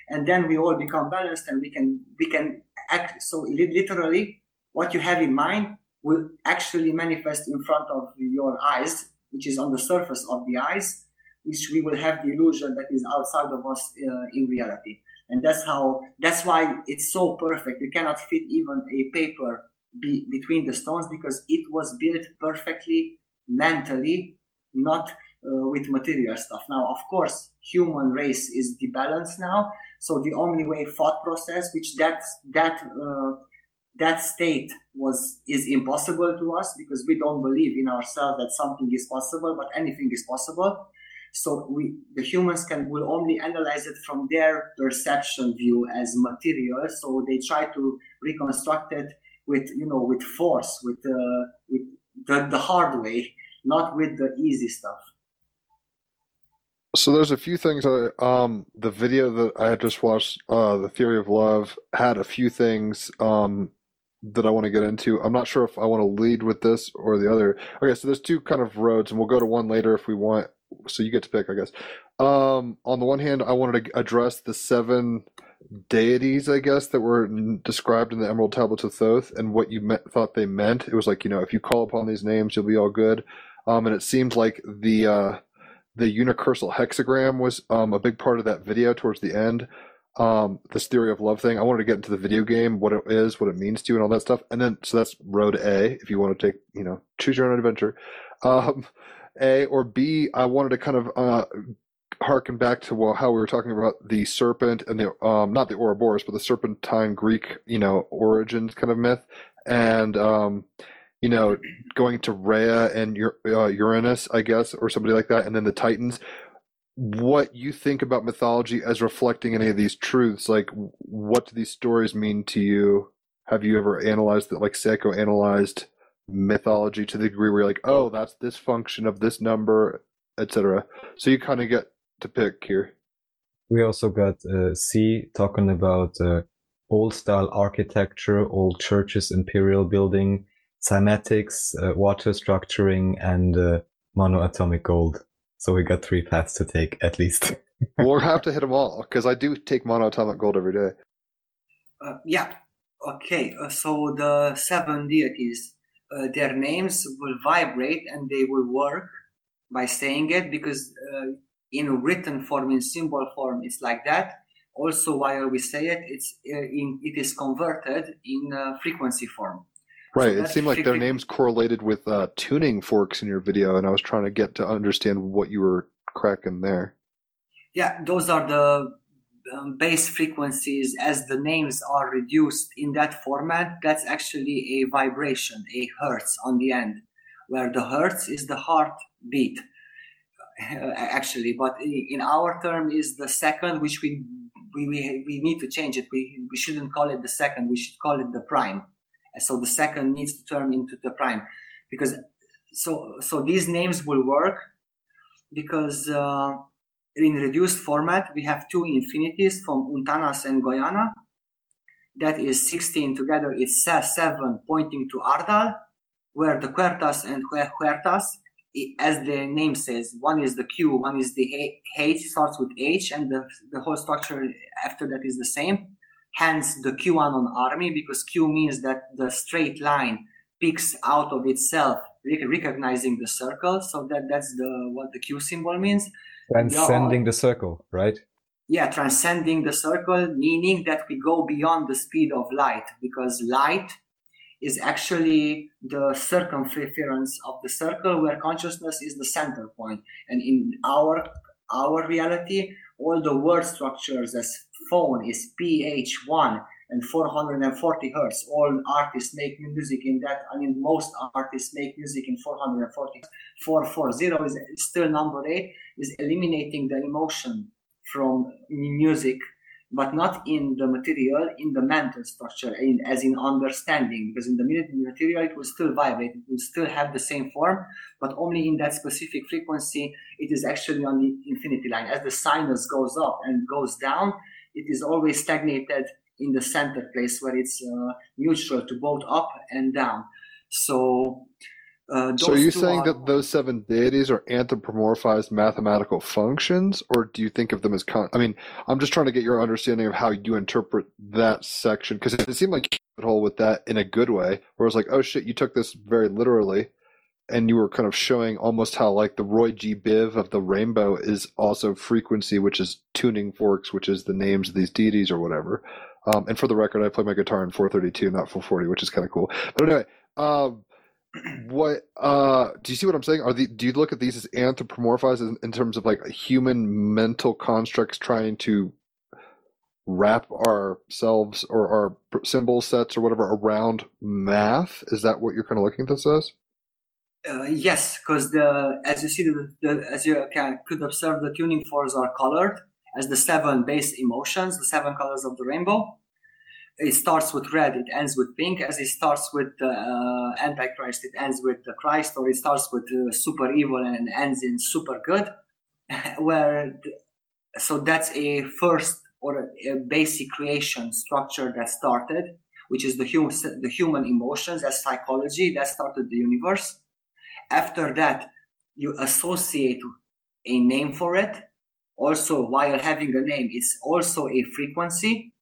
And then we all become balanced, and we can we can act. So literally, what you have in mind will actually manifest in front of your eyes, which is on the surface of the eyes, which we will have the illusion that is outside of us uh, in reality. And that's how. That's why it's so perfect. You cannot fit even a paper be, between the stones, because it was built perfectly mentally, not uh, with material stuff. Now, of course, human race is debalanced now. So the only way thought process, which that that uh, that state was is impossible to us, because we don't believe in ourselves that something is possible, but anything is possible. So we the humans can will only analyze it from their perception view as material. So they try to reconstruct it with you know with force, with uh, with the, the hard way, not with the easy stuff. So there's a few things. I, um, the video that I had just watched, uh, The Theory of Love, had a few things um, that I want to get into. I'm not sure if I want to lead with this or the other. Okay, so there's two kind of roads, and we'll go to one later if we want. So you get to pick, I guess. Um, on the one hand, I wanted to address the seven deities, I guess, that were described in the Emerald Tablets of Thoth and what you me- thought they meant. It was like, you know, if you call upon these names, you'll be all good. Um, and it seems like the... Uh, The universal hexagram was um, a big part of that video towards the end. Um, this theory of love thing. I wanted to get into the video game, what it is, what it means to you, and all that stuff. And then, so that's road A, if you want to take, you know, choose your own adventure. Um, A or B, I wanted to kind of uh, harken back to well, how we were talking about the serpent and the, um, not the Ouroboros, but the serpentine Greek, you know, origins kind of myth. And, um, you know, going to Rhea and uh, Uranus, I guess, or somebody like that, and then the Titans. What you think about mythology as reflecting any of these truths? Like, what do these stories mean to you? Have you ever analyzed that, like psychoanalyzed mythology to the degree where you're like, oh, that's this function of this number, et cetera? So you kind of get to pick here. We also got uh, C talking about uh, old style architecture, old churches, imperial building, cymatics, uh, water structuring, and uh, monoatomic gold. So we got three paths to take, at least. We'll have to hit them all, because I do take monoatomic gold every day. Uh, yeah. Okay, uh, so the seven deities, uh, their names will vibrate and they will work by saying it, because uh, in written form, in symbol form, it's like that. Also, while we say it, it's uh, in, it is converted in uh, frequency form. Right, so it seemed like their names correlated with uh, tuning forks in your video, and I was trying to get to understand what you were cracking there. Yeah, those are the um, base frequencies. As the names are reduced in that format, that's actually a vibration, a hertz on the end, where the hertz is the heartbeat, uh, actually. But in our term is the second, which we we we, we need to change it. We, we shouldn't call it the second. We should call it the prime. So the second needs to turn into the prime, because so so these names will work, because uh, in reduced format we have two infinities from Untanas and Goiana. That is sixteen together. It's seven pointing to Ardal, where the Quertas and Huertas, as the name says, one is the Q, one is the H, starts with H, and the, the whole structure after that is the same. Hence the QAnon army, because Q means that the straight line peaks out of itself, recognizing the circle. So that, that's the what the Q symbol means. Transcending the circle, right? Yeah, transcending the circle, meaning that we go beyond the speed of light, because light is actually the circumference of the circle, where consciousness is the center point. And in our our reality, all the word structures as phone is P H one and four hundred forty hertz. All artists make music in that. I mean, most artists make music in four hundred forty. four forty is still number eight, is eliminating the emotion from music but not in the material, in the mental structure, in, as in understanding, because in the material it will still vibrate, it will still have the same form, but only in that specific frequency. It is actually on the infinity line. As the sinus goes up and goes down, it is always stagnated in the center place where it's uh, neutral to both up and down. So uh, those so are you saying are, that those seven deities are anthropomorphized mathematical functions, or do you think of them as con- I mean, I'm just trying to get your understanding of how you interpret that section, because it seemed like you hole with that in a good way, where it's like, oh shit, you took this very literally, and you were kind of showing almost how like the Roy G. Biv of the rainbow is also frequency, which is tuning forks, which is the names of these deities or whatever. Um, and for the record, I play my guitar in four thirty-two, not four forty, which is kind of cool. But anyway, um, what uh, do you see what I'm saying? Are the, do you look at these as anthropomorphized in, in terms of like human mental constructs trying to wrap ourselves or our symbol sets or whatever around math? Is that what you're kind of looking at this as? Uh, yes, because the as you see, the, the as you can, could observe, the tuning forks are colored as the seven base emotions, the seven colors of the rainbow. It starts with red, it ends with pink. As it starts with uh, Antichrist, it ends with the Christ, or it starts with uh, super evil and ends in super good. Where the, so that's a first or a, a basic creation structure that started, which is the human the human emotions, that's psychology, that started the universe. After that, you associate a name for it. Also, while having a name, it's also a frequency.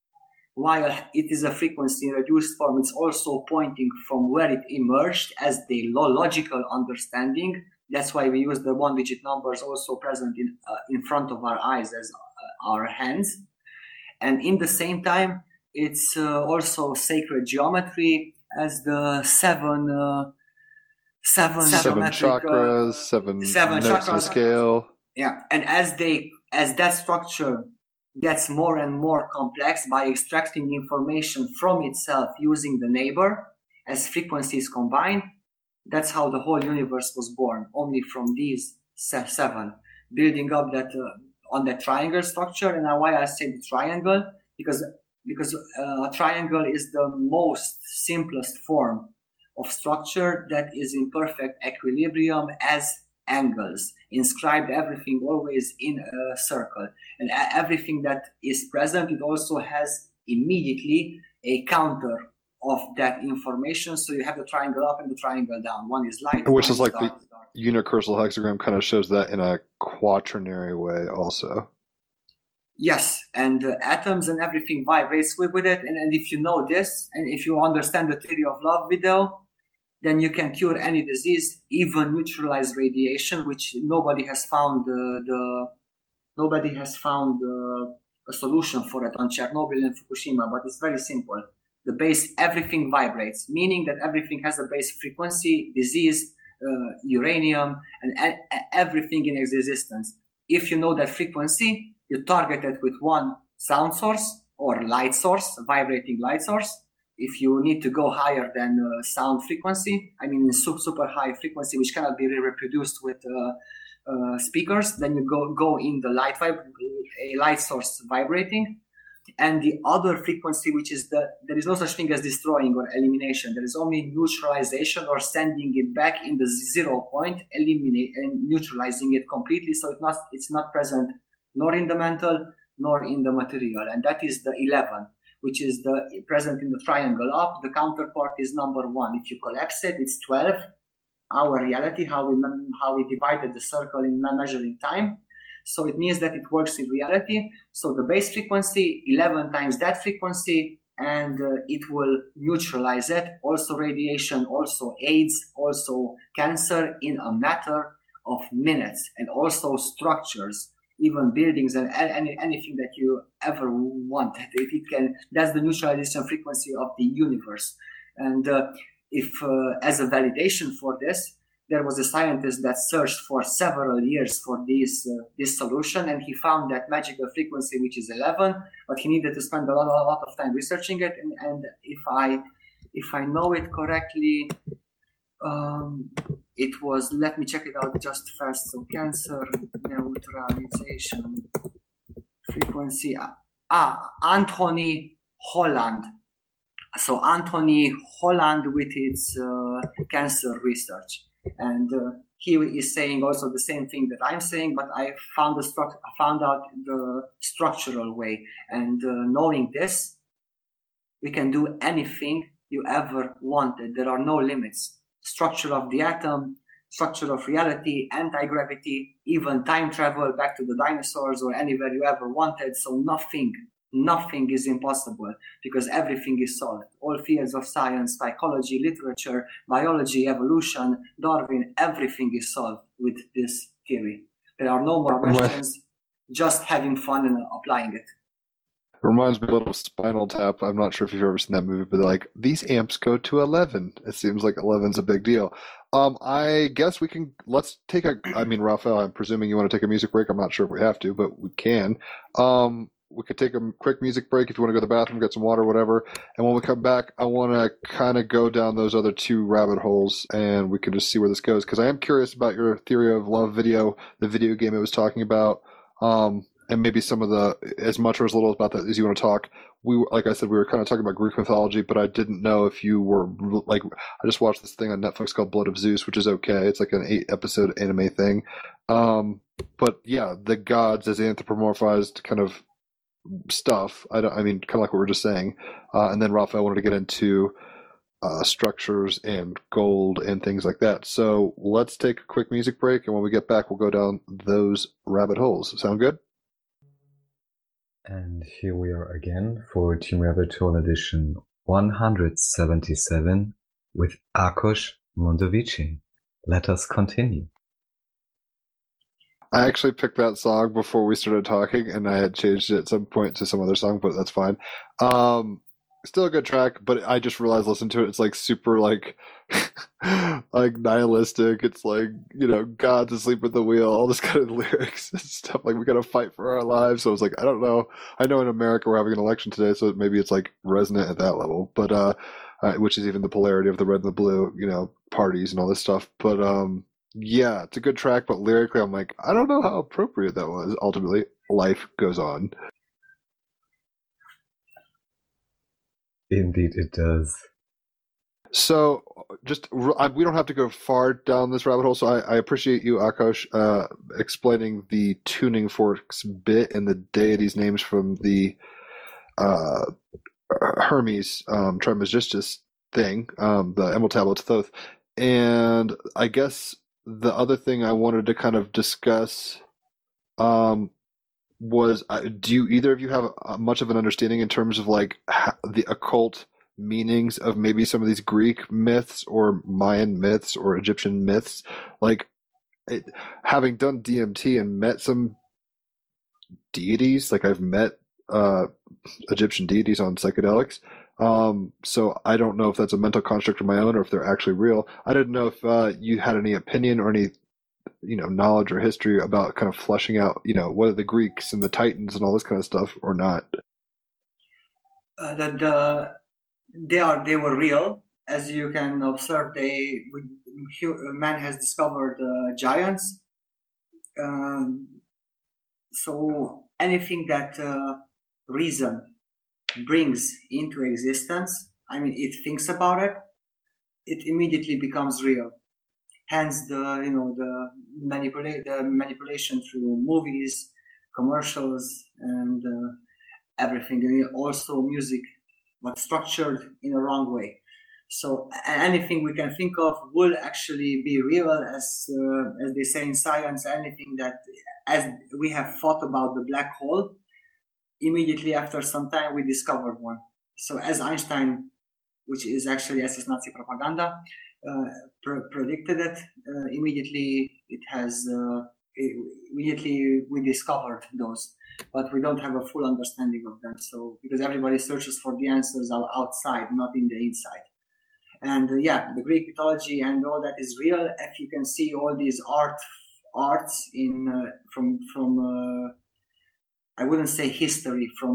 While it is a frequency in reduced form, it's also pointing from where it emerged as the logical understanding. That's why we use the one-digit numbers also present in uh, in front of our eyes as uh, our hands. And in the same time, it's uh, also sacred geometry as the seven... Uh, Seven, seven chakras, uh, seven, seven notes on scale. Yeah, and as they as that structure gets more and more complex by extracting information from itself using the neighbor, as frequencies combine, that's how the whole universe was born, only from these seven, building up that uh, on that triangle structure. And why I say the triangle, because because uh, a triangle is the most simplest form of structure that is in perfect equilibrium as angles, inscribed everything always in a circle. And everything that is present, it also has immediately a counter of that information. So you have the triangle up and the triangle down. One is light. Which is like the unicursal hexagram kind of shows that in a quaternary way also. Yes, and uh, atoms and everything vibrates with, with it. And, and if you know this, and if you understand the theory of love video, then you can cure any disease, even neutralize radiation, which nobody has found uh, the nobody has found uh, a solution for it on Chernobyl and Fukushima. But it's very simple. The base, everything vibrates, meaning that everything has a base frequency, disease, uh, uranium, and a- everything in existence. If you know that frequency, you target it with one sound source or light source, vibrating light source. If you need to go higher than uh, sound frequency, I mean super, super high frequency, which cannot be reproduced with uh, uh, speakers, then you go, go in the light vib- a light source vibrating. And the other frequency, which is the, there is no such thing as destroying or elimination. There is only neutralization or sending it back in the zero point, eliminate and neutralizing it completely. So it's not, it's not present nor in the mental, nor in the material. And that is the eleven, which is the present in the triangle up. The counterpart is number one. If you collapse it, it's twelve. Our reality, how we how we divided the circle in measuring time. So it means that it works in reality. So the base frequency, eleven times that frequency, and uh, it will neutralize it. Also radiation, also AIDS, also cancer in a matter of minutes, and also structures. Even buildings and any, anything that you ever want, it, it can. That's the neutralization frequency of the universe. And uh, if, uh, as a validation for this, there was a scientist that searched for several years for this uh, this solution, and he found that magical frequency, which is eleven. But he needed to spend a lot, a lot of time researching it. And, and if I, if I know it correctly, um, it was, let me check it out just fast. So cancer neutralization frequency. Ah, Anthony Holland. So Anthony Holland with his uh, cancer research. And uh, he is saying also the same thing that I'm saying, but I found, the stru- I found out the structural way. And uh, knowing this, we can do anything you ever wanted. There are no limits. Structure of the atom, structure of reality, anti-gravity, even time travel back to the dinosaurs or anywhere you ever wanted. So nothing, nothing is impossible because everything is solved. All fields of science, psychology, literature, biology, evolution, Darwin, everything is solved with this theory. There are no more questions, just having fun and applying it. Reminds me a little of Spinal Tap. I'm not sure if you've ever seen that movie, but like, these amps go to eleven. It seems like eleven's a big deal. Um, I guess we can, let's take a, I mean, Raphael, I'm presuming you want to take a music break. I'm not sure if we have to, but we can. Um, we could take a quick music break if you want to go to the bathroom, get some water, whatever. And when we come back, I want to kind of go down those other two rabbit holes and we can just see where this goes. Because I am curious about your theory of love video, the video game it was talking about. Um, And maybe some of the, as much or as little about that as you want to talk. We, like I said, we were kind of talking about Greek mythology, but I didn't know if you were like. I just watched this thing on Netflix called Blood of Zeus, which is okay. It's like an eight-episode anime thing. Um, but yeah, the gods as anthropomorphized kind of stuff. I don't. I mean, kind of like what we were just saying. Uh, and then Raphael wanted to get into uh, structures and gold and things like that. So let's take a quick music break, and when we get back, we'll go down those rabbit holes. Sound good? And here we are again for Team Rabbit Hole edition one hundred seventy-seven with Akos Mondovici. Let us continue. I actually picked that song before we started talking, and I had changed it at some point to some other song, but that's fine. Um, still a good track, but I just realized listening to it, it's like super like like nihilistic. It's like, you know, God's asleep at the wheel, all this kind of lyrics and stuff. Like, we gotta fight for our lives. So I was like, I don't know. I know in America we're having an election today, so maybe it's like resonant at that level. But uh, uh which is even the polarity of the red and the blue, you know, parties and all this stuff. But um, yeah, it's a good track. But lyrically, I'm like, I don't know how appropriate that was. Ultimately, life goes on. Indeed, it does. So, just I, we don't have to go far down this rabbit hole. So, I, I appreciate you, Akos, uh, explaining the tuning forks bit and the deities' names from the uh, Hermes um, Trismegistus thing, um, the Emerald Tablet, Thoth. And I guess the other thing I wanted to kind of discuss. Um, was uh, do you, either of you have uh, much of an understanding in terms of like ha- the occult meanings of maybe some of these Greek myths or Mayan myths or Egyptian myths? Like, it, having done D M T and met some deities, like I've met uh, Egyptian deities on psychedelics. Um, so I don't know if that's a mental construct of my own or if they're actually real. I didn't know if uh, you had any opinion or any, you know, knowledge or history about kind of fleshing out, you know, what are the Greeks and the Titans and all this kind of stuff or not? Uh, that the, they are, they were real. As you can observe, they, man has discovered uh, giants. Um, so anything that uh, reason brings into existence, I mean, it thinks about it, it immediately becomes real. Hence the, you know, the, manipula- the manipulation through movies, commercials, and uh, everything. And also music, but structured in a wrong way. So anything we can think of will actually be real, as uh, as they say in science. Anything that, as we have thought about the black hole, immediately after some time we discovered one. So as Einstein, which is actually as Nazi propaganda, Uh, pr- predicted it, uh, immediately it has uh, it, immediately we discovered those, but we don't have a full understanding of them, so because everybody searches for the answers outside, not in the inside. And uh, yeah, the Greek mythology and all that is real. If you can see all these art arts in uh, from from uh, I wouldn't say history, from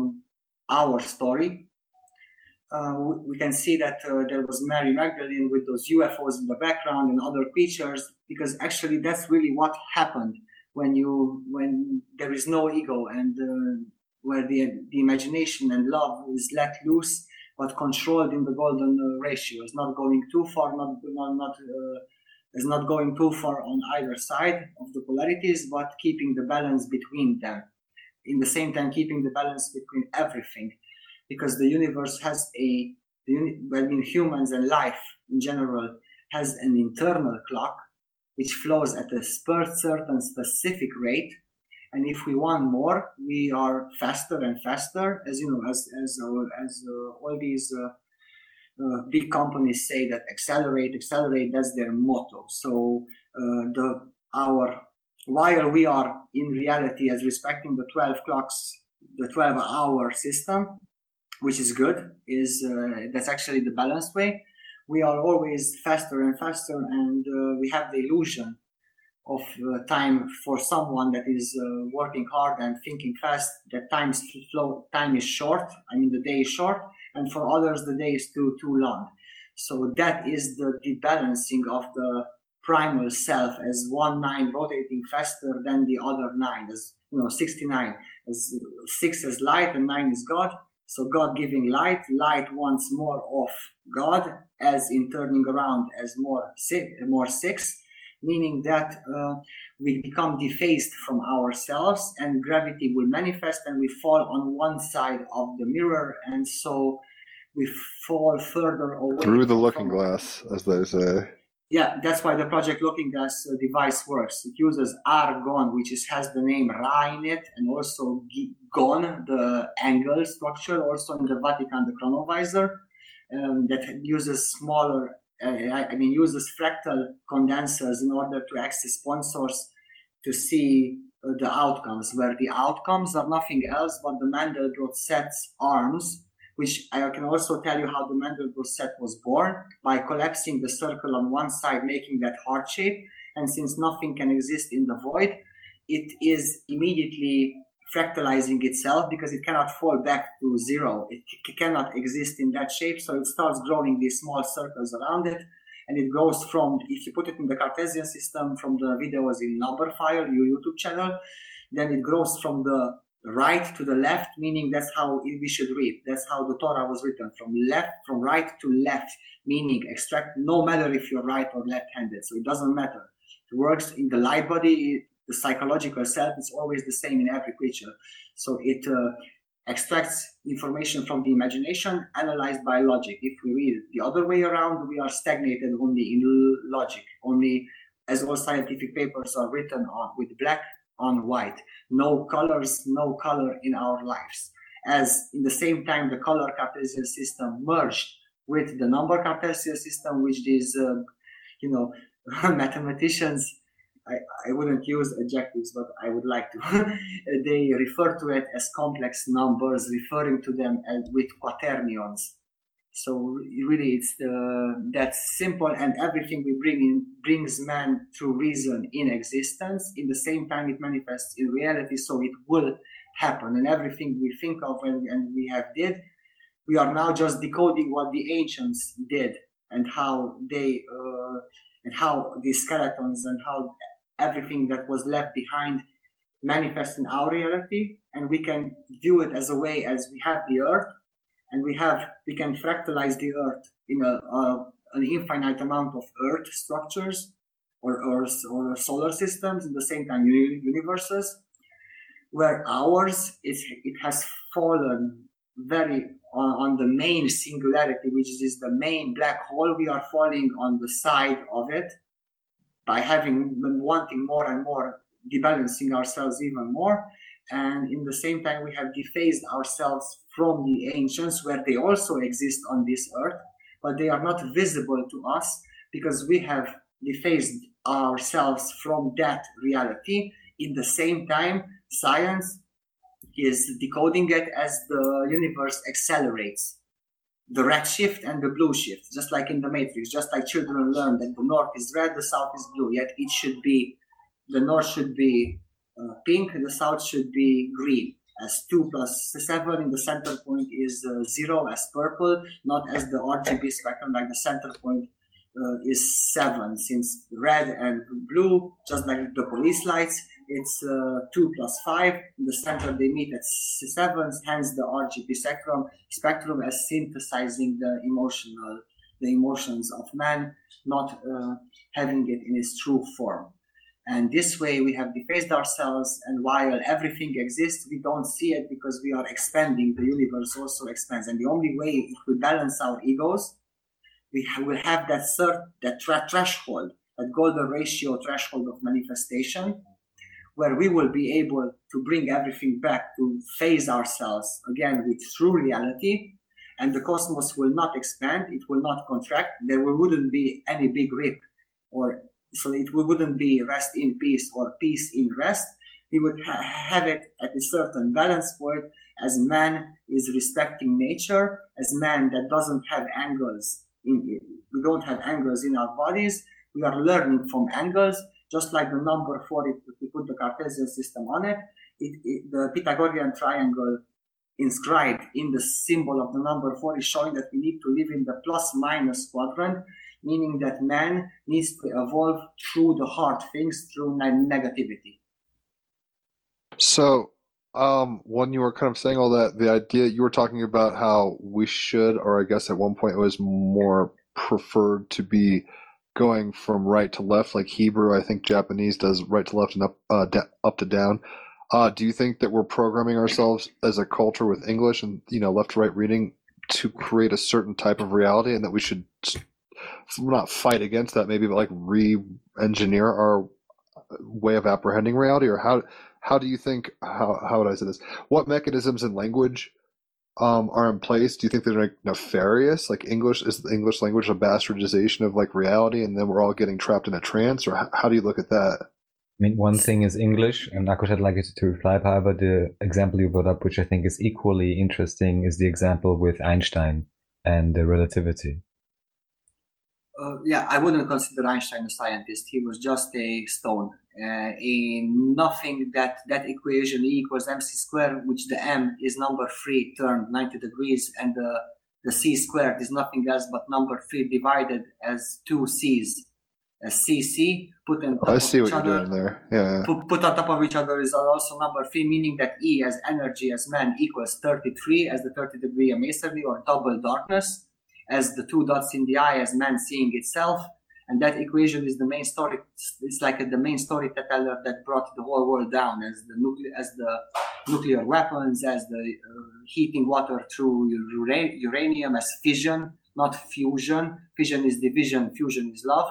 our story, Uh, we can see that uh, there was Mary Magdalene with those U F Os in the background and other creatures, because actually that's really what happened when you when there is no ego and uh, where the, the imagination and love is let loose, but controlled in the golden uh, ratio. It's not going too far, not not, not uh, it's not going too far on either side of the polarities, but keeping the balance between them. In the same time, keeping the balance between everything, because the universe has a, the uni- well, in humans and life in general has an internal clock which flows at a certain specific rate. And if we want more, we are faster and faster, as you know, as as uh, as uh, all these uh, uh, big companies say that accelerate, accelerate. That's their motto. So uh, the our while we are in reality as respecting the twelve clocks, the twelve-hour system, which is good, is uh, that's actually the balanced way. We are always faster and faster, and uh, we have the illusion of uh, time for someone that is uh, working hard and thinking fast, that time's flow, time is short, I mean the day is short, and for others the day is too too long. So that is the, the balancing of the primal self as one nine rotating faster than the other nine, as you know, sixty-nine, as six is light and nine is God. So God giving light, light wants more of God, as in turning around as more six, more six. Meaning that uh, we become defaced from ourselves, and gravity will manifest, and we fall on one side of the mirror, and so we fall further away through the looking glass, as they say. Yeah, that's why the Project Looking Glass uh, device works. It uses argon, which is, has the name Ra in it, and also gon, the angle structure, also in the Vatican, the chronovisor, um, that uses smaller. I mean, uses fractal condensers in order to access point source to see uh, the outcomes, where the outcomes are nothing else but the Mandelbrot set's arms, which I can also tell you how the Mandelbrot set was born, by collapsing the circle on one side, making that heart shape. And since nothing can exist in the void, it is immediately fractalizing itself, because it cannot fall back to zero. It c- cannot exist in that shape, so it starts drawing these small circles around it, and it goes from, if you put it in the Cartesian system, from the videos in number file, your YouTube channel, then it grows from the right to the left, meaning that's how we should read. That's how the Torah was written, from left, from right to left, meaning extract, no matter if you're right or left-handed, so it doesn't matter. It works in the light body. The psychological self is always the same in every creature. So it uh, extracts information from the imagination, analyzed by logic. If we read it the other way around, we are stagnated only in logic, only as all scientific papers are written on, with black on white. No colors, no color in our lives. As in the same time, the color Cartesian system merged with the number Cartesian system, which these, uh, you know, mathematicians, I, I wouldn't use adjectives, but I would like to. They refer to it as complex numbers, referring to them as with quaternions. So really, it's the, that simple, and everything we bring in brings man through reason in existence. In the same time, it manifests in reality, so it will happen. And everything we think of and, and we have did, we are now just decoding what the ancients did and how they uh, and how these skeletons and how everything that was left behind manifests in our reality. And we can view it as a way, as we have the earth, and we have we can fractalize the earth in a, a an infinite amount of earth structures or or, or solar systems, in the same time universes, where ours is, it has fallen very on, on the main singularity, which is the main black hole. We are falling on the side of it, by having wanting more and more, debalancing ourselves even more. And in the same time, we have defaced ourselves from the ancients, where they also exist on this earth, but they are not visible to us, because we have defaced ourselves from that reality. In the same time, science is decoding it as the universe accelerates. The red shift and the blue shift, just like in the Matrix, just like children learn that the north is red, the south is blue, yet it should be, the north should be uh, pink, the south should be green, as two plus seven in the center point is uh, zero, as purple, not as the R G B spectrum, like the center point uh, is seven, since red and blue, just like the police lights, it's uh, two plus five. In the center, they meet at seven, hence the R G B spectrum, spectrum as synthesizing the emotional, the emotions of man, not uh, having it in its true form. And this way we have defaced ourselves, and while everything exists, we don't see it because we are expanding. The universe also expands. And the only way, if we balance our egos, we will have that cert, that tra- threshold, that golden ratio threshold of manifestation, where we will be able to bring everything back, to phase ourselves again with true reality. And the cosmos will not expand, it will not contract, there wouldn't be any big rip, or so it wouldn't be rest in peace or peace in rest. We would ha- have it at a certain balance point, as man is respecting nature, as man that doesn't have angles in it. We don't have angles in our bodies, we are learning from angles, just like the number four, if we put the Cartesian system on it, it, it the Pythagorean triangle inscribed in the symbol of the number four is showing that we need to live in the plus minus quadrant, meaning that man needs to evolve through the hard things, through negativity. So um, when you were kind of saying all that, the idea you were talking about how we should, or I guess at one point it was more preferred to be going from right to left, like Hebrew, I think Japanese does right to left and up, uh, da- up to down. Uh, do you think that we're programming ourselves as a culture with English and, you know, left to right reading to create a certain type of reality, and that we should not fight against that maybe, but like re-engineer our way of apprehending reality? Or how how do you think, how how would I say this? What mechanisms in language um, are in place? Do you think they're like nefarious? Like English, is the English language a bastardization of like reality, and then we're all getting trapped in a trance? Or how, how do you look at that? I mean, one thing is English, and Akos, I'd like you to reply. However, the example you brought up, which I think is equally interesting, is the example with Einstein and the relativity. Uh, yeah, I wouldn't consider Einstein a scientist. He was just a stone. Uh, in nothing that that equation, E equals mc squared, which the m is number three turned ninety degrees, and the, the c squared is nothing else but number three divided as two c's. A C C put on top oh, I see of each what other. You're doing there. Yeah, yeah. Put, put on top of each other is also number three, meaning that E as energy as man equals thirty-three as the thirty degree masonry or double darkness, as the two dots in the eye as man seeing itself. And that equation is the main story. It's like the main storyteller that brought the whole world down, as the nucle- as the nuclear weapons, as the uh, heating water through ura- uranium, as fission, not fusion. Fission is division, fusion is love.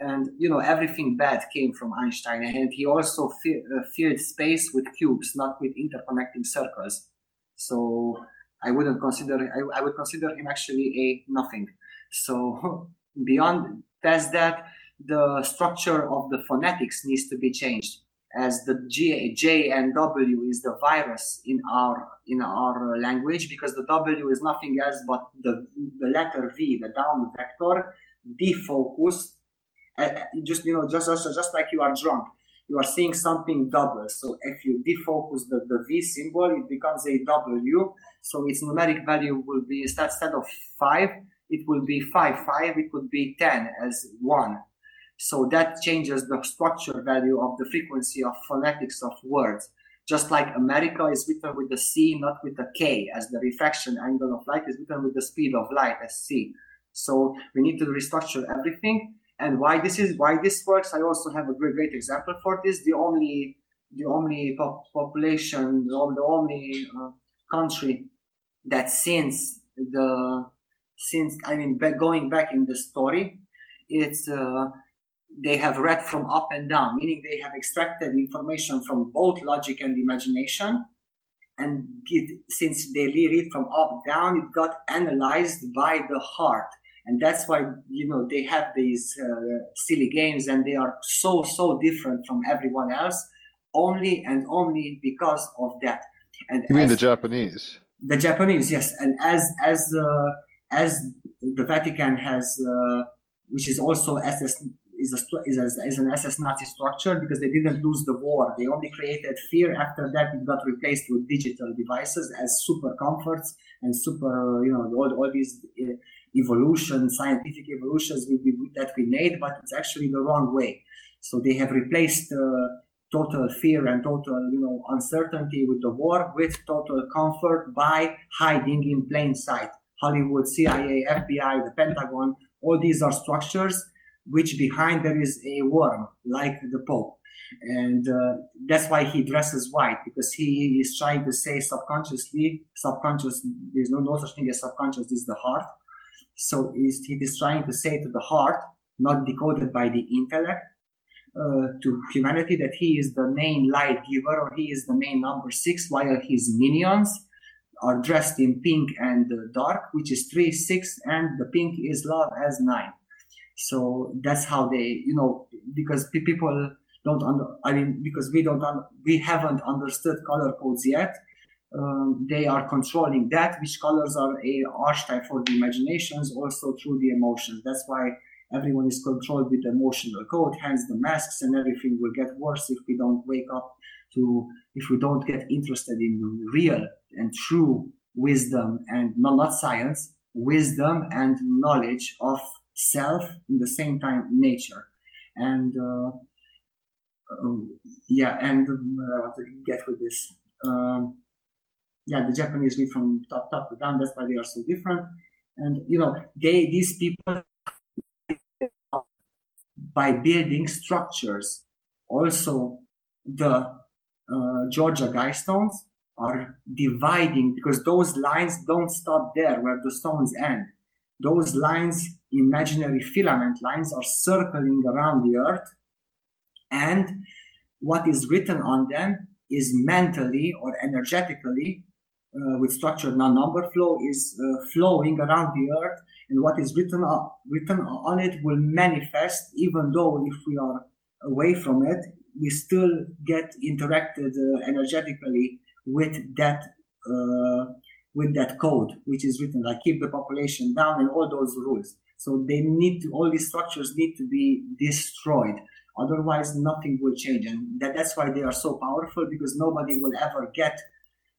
And, you know, everything bad came from Einstein. And he also fe- uh, filled space with cubes, not with interconnecting circles. So I wouldn't consider, I, I would consider him actually a nothing. So beyond past that, the structure of the phonetics needs to be changed, as the G, J and W is the virus in our in our language, because the W is nothing else but the, the letter V, the down vector, defocused. Uh, just you know, just, just just like you are drunk, you are seeing something double. So if you defocus the, the V symbol, it becomes a W. So its numeric value will be, instead of five, it will be five, five. It would be ten as one. So that changes the structure value of the frequency of phonetics of words. Just like America is written with the C, not with the K, as the refraction angle of light is written with the speed of light as C. So we need to restructure everything. And why this is why this works, I also have a great, great example for this. The only, the only pop- population, the only uh, country that since the since I mean back, going back in the story, it's uh, they have read from up and down, meaning they have extracted information from both logic and imagination. And it, since they read from up down, it got analyzed by the heart. And that's why, you know, they have these uh, silly games, and they are so, so different from everyone else, only and only because of that. And you mean the Japanese? The Japanese, yes. And as as uh, as the Vatican has, uh, which is also S S, is a, is, a, is an S S Nazi structure, because they didn't lose the war. They only created fear. After that, it got replaced with digital devices as super comforts and super, you know, all all these. Uh, evolution, scientific evolutions that we made, but it's actually the wrong way. So they have replaced uh, total fear and total, you know, uncertainty with the war, with total comfort by hiding in plain sight. Hollywood, C I A, F B I, the Pentagon, all these are structures which behind there is a worm, like the Pope. And uh, that's why he dresses white, because he is trying to say subconsciously, subconscious, there's no, no such thing as subconscious, this is the heart. So he's, he is trying to say to the heart, not decoded by the intellect, uh, to humanity, that he is the main light giver, or he is the main number six, while his minions are dressed in pink and uh, dark, which is three, six, and the pink is love as nine. So that's how they, you know, because p- people don't, under, I mean, because we don't, un- we haven't understood color codes yet. Um, they are controlling that, which colors are a archetype for the imaginations, also through the emotions. That's why everyone is controlled with emotional code, hence the masks, and everything will get worse if we don't wake up to, if we don't get interested in real and true wisdom and not, not science, wisdom and knowledge of self, in the same time nature. And uh, um, yeah, and uh, what do you get with this? Um, yeah, the Japanese read from top, top to down, that's why they are so different. And, you know, they, these people, by building structures, also the uh, Georgia Guidestones are dividing, because those lines don't stop there where the stones end. Those lines, imaginary filament lines, are circling around the earth, and what is written on them is mentally or energetically, uh, with structured non-number flow, is uh, flowing around the earth, and what is written up, written on it will manifest, even though if we are away from it, we still get interacted uh, energetically with that uh, with that code, which is written, like keep the population down and all those rules. So they need to, all these structures need to be destroyed. Otherwise, nothing will change. And that, that's why they are so powerful, because nobody will ever get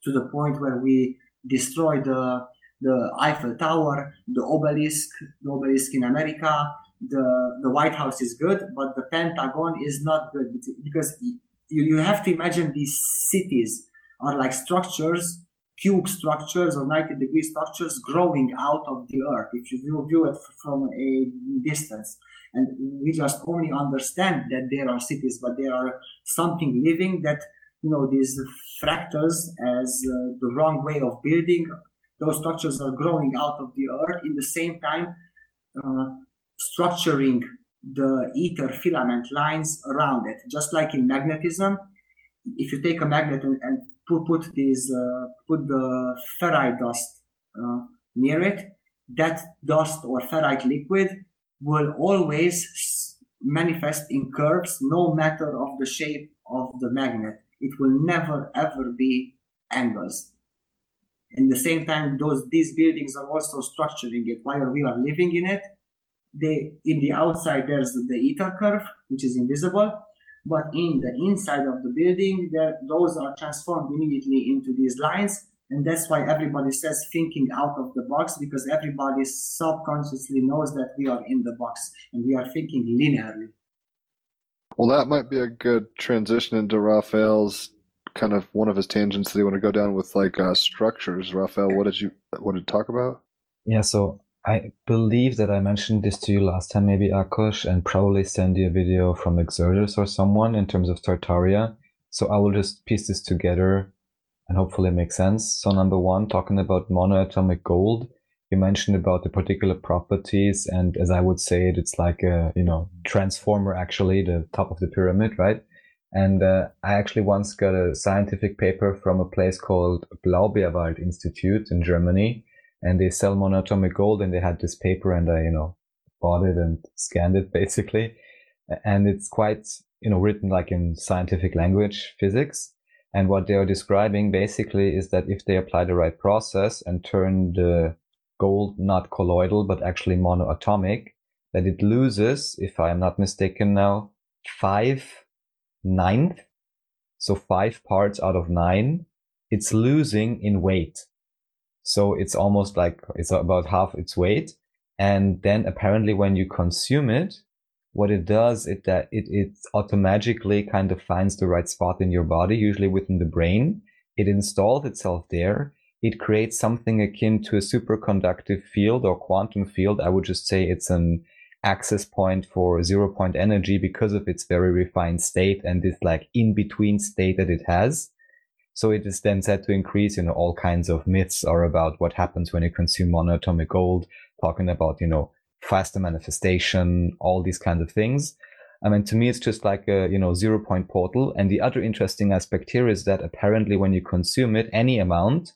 to the point where we destroy the the Eiffel Tower, the obelisk, the obelisk in America. The, the White House is good, but the Pentagon is not good, because you, you have to imagine these cities are like structures, cube structures or ninety degree structures growing out of the earth, if you view it from a distance. And we just only understand that there are cities, but there are something living that, you know, these fractals as uh, the wrong way of building, those structures are growing out of the earth, in the same time uh, structuring the ether filament lines around it. Just like in magnetism, if you take a magnet and, and put put these uh, put the ferrite dust uh, near it, that dust or ferrite liquid will always manifest in curves, no matter of the shape of the magnet. It will never ever be angles. In the same time, those these buildings are also structuring it while we are living in it. They, in the outside, there's the ether curve, which is invisible. But in the inside of the building, there, those are transformed immediately into these lines. And that's why everybody says thinking out of the box, because everybody subconsciously knows that we are in the box and we are thinking linearly. Well, that might be a good transition into Raphael's kind of one of his tangents that he want to go down with, like uh, structures. Raphael, what did you want to talk about? Yeah, so I believe that I mentioned this to you last time, maybe Akos, and probably send you a video from Exodus or someone in terms of Tartaria. So I will just piece this together and hopefully make sense. So number one, talking about monoatomic gold, you mentioned about the particular properties, and as I would say it, it's like a, you know, transformer, actually, the top of the pyramid, right? And uh, I actually once got a scientific paper from a place called Blaubeerwald Institute in Germany. And they sell monatomic gold, and they had this paper, and I, you know, bought it and scanned it basically. And it's quite, you know, written like in scientific language, physics. And what they are describing basically is that if they apply the right process and turn the gold not colloidal, but actually monoatomic, that it loses, if I'm not mistaken now, five ninth. So five parts out of nine, it's losing in weight. So it's almost like it's about half its weight. And then apparently when you consume it, what it does is that it, it automatically kind of finds the right spot in your body, usually within the brain. It installs itself there. It creates something akin to a superconductive field or quantum field. I would just say it's an access point for zero point energy because of its very refined state and this like in between state that it has. So it is then said to increase, you know, all kinds of myths are about what happens when you consume monatomic gold, talking about, you know, faster manifestation, all these kinds of things. I mean, to me, it's just like a, you know, zero point portal. And the other interesting aspect here is that apparently when you consume it, any amount,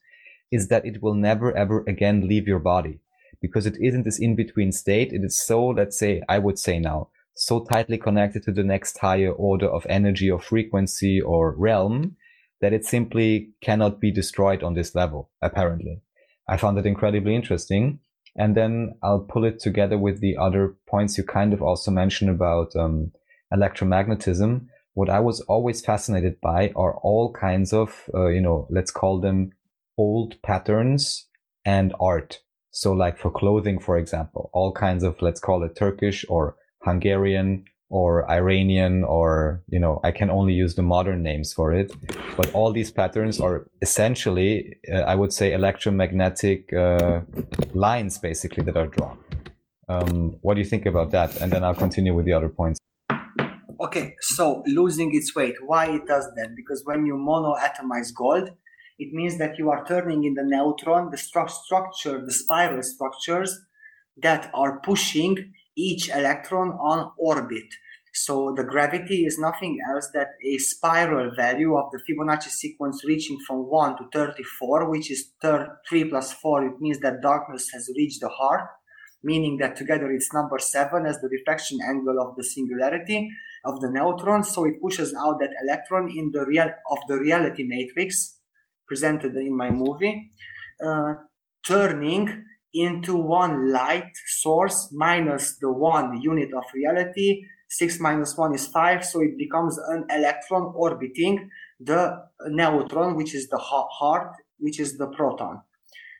is that it will never, ever again leave your body. Because it isn't this in-between state. It is so, let's say, I would say now, so tightly connected to the next higher order of energy or frequency or realm that it simply cannot be destroyed on this level, apparently. I found it incredibly interesting. And then I'll pull it together with the other points you kind of also mentioned about um, electromagnetism. What I was always fascinated by are all kinds of, uh, you know, let's call them old patterns and art. So like for clothing, for example, all kinds of, let's call it Turkish or Hungarian or Iranian, or, you know, I can only use the modern names for it. But all these patterns are essentially, uh, I would say, electromagnetic uh, lines, basically, that are drawn. Um, what do you think about that? And then I'll continue with the other points. Okay, so losing its weight. Why it does that? Because when you monoatomize gold, it means that you are turning in the neutron, the stru- structure, the spiral structures that are pushing each electron on orbit. So the gravity is nothing else than a spiral value of the Fibonacci sequence reaching from one to thirty-four, which is three plus four. It means that darkness has reached the heart, meaning that together it's number seven as the refraction angle of the singularity of the neutron. So it pushes out that electron in the real of the reality matrix presented in my movie, uh, turning into one light source minus the one unit of reality. Six minus one is five, so it becomes an electron orbiting the neutron, which is the heart, which is the proton.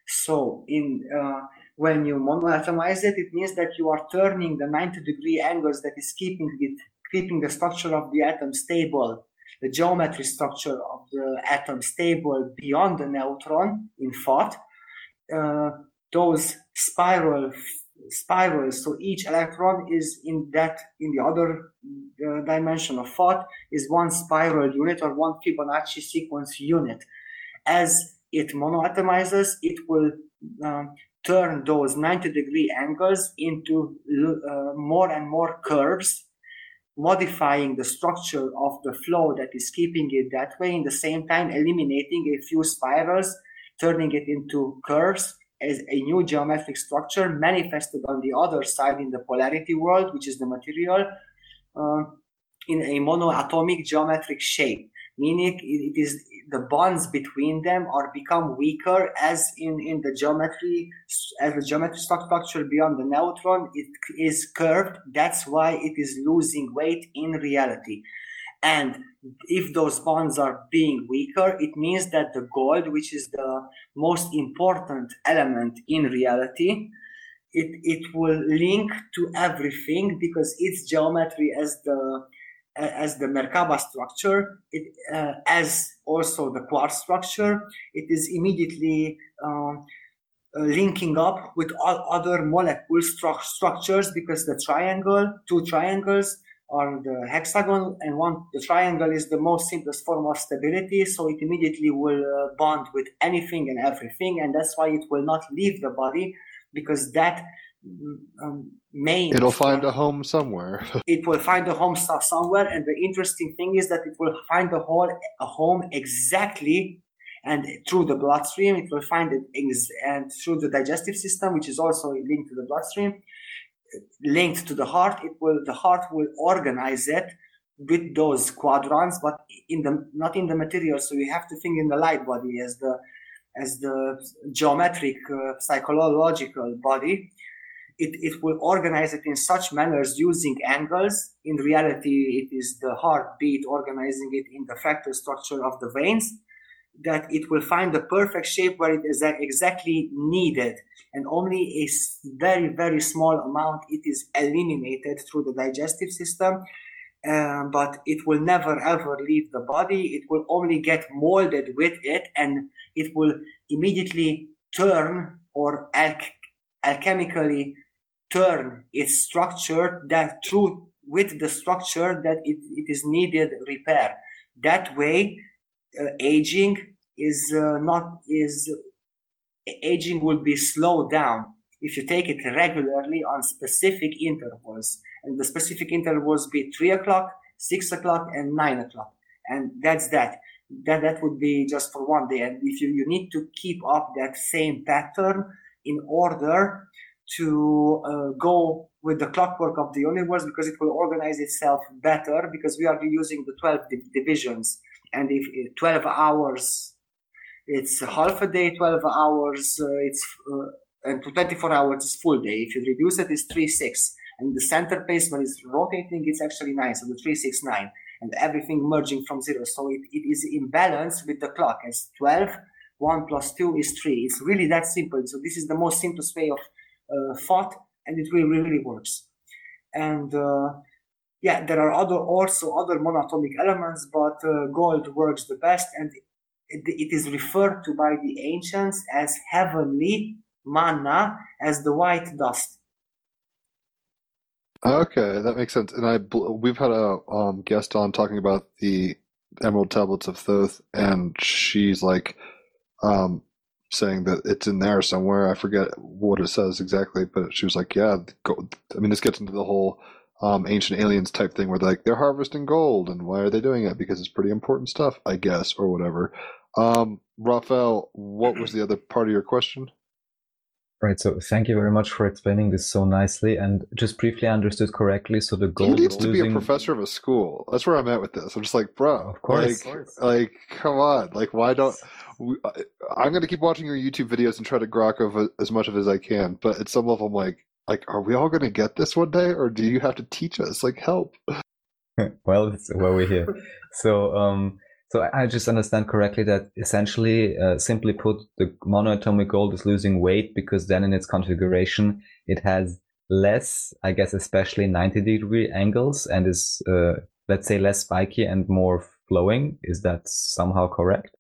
So in uh, when you monoatomize it, it means that you are turning the ninety degree angles that is keeping it, keeping the structure of the atom stable, the geometry structure of the atom stable beyond the neutron in thought. Uh, those spiral spirals, so each electron is in that, in the other uh, dimension of thought, is one spiral unit or one Fibonacci sequence unit. As it monoatomizes, it will um, turn those ninety degree angles into uh, more and more curves, modifying the structure of the flow that is keeping it that way, in the same time eliminating a few spirals, turning it into curves as a new geometric structure manifested on the other side in the polarity world, which is the material, uh, in a monoatomic geometric shape, meaning it is the bonds between them are become weaker as in, in the geometry, as the geometry structure beyond the neutron, it is curved. That's why it is losing weight in reality. And if those bonds are being weaker, it means that the gold, which is the most important element in reality, it, it will link to everything because its geometry as the as the Merkaba structure, it, uh, as also the quartz structure, it is immediately um, uh, linking up with all other molecule stru- structures because the triangle, two triangles are the hexagon, and one the triangle is the most simplest form of stability, so it immediately will uh, bond with anything and everything, and that's why it will not leave the body, because that Um, main it'll find a home somewhere. It will find a home somewhere, and the interesting thing is that it will find a whole a home exactly, and through the bloodstream it will find it ex- and through the digestive system, which is also linked to the bloodstream, linked to the heart. It will the heart will organize it with those quadrants, but in the not in the material. So you have to think in the light body as the as the geometric uh, psychological body. It, it will organize it in such manners using angles. In reality, it is the heartbeat organizing it in the fractal structure of the veins. that it will find the perfect shape where it is exactly needed, and only a very, very small amount it is eliminated through the digestive system, uh, but it will never ever leave the body. It will only get molded with it, and it will immediately turn or alch- alchemically turn its structure that through with the structure that it, it is needed repair. That way, Uh, aging is uh, not is uh, aging will be slowed down if you take it regularly on specific intervals, and the specific intervals be three o'clock, six o'clock, and nine o'clock, and that's that. That that would be just for one day, and if you, you need to keep up that same pattern in order to uh, go with the clockwork of the universe, because it will organize itself better, because we are using the twelve di- divisions. And if twelve hours, it's half a day, twelve hours, uh, it's uh, and to twenty-four hours is full day. If you reduce it, it's three six. And the center place, when it's rotating, it's actually nine. So the three six nine. And everything merging from zero. So it, it is in balance with the clock. It's twelve, one plus two is three. It's really that simple. So this is the most simplest way of uh, thought. And it really, really works. And... Uh, Yeah, there are other also other monatomic elements, but uh, gold works the best, and it, it is referred to by the ancients as heavenly manna, as the white dust. Okay, that makes sense. And I we've had a um, guest on talking about the Emerald Tablets of Thoth, and she's like um, saying that it's in there somewhere. I forget what it says exactly, but she was like, "Yeah, gold." I mean, this gets into the whole. Um, ancient aliens type thing where they're like, they're harvesting gold, and why are they doing it? Because it's pretty important stuff, I guess, or whatever. Um, Raphael, what was the other part of your question? Right, so thank you very much for explaining this so nicely, and just briefly understood correctly, so the gold... He needs to losing... be a professor of a school. That's where I'm at with this. I'm just like, bro, of course, like, of course. like, come on, like, why don't... We, I, I'm going to keep watching your YouTube videos and try to grok of as much of it as I can, but at some level I'm like, Like, are we all going to get this one day, or do you have to teach us? Like, help. Well, that's why we're here. So, um, so I just understand correctly that essentially, uh, simply put, the monoatomic gold is losing weight because then in its configuration, it has less, I guess, especially ninety degree angles, and is, uh, let's say, less spiky and more flowing. Is that somehow correct?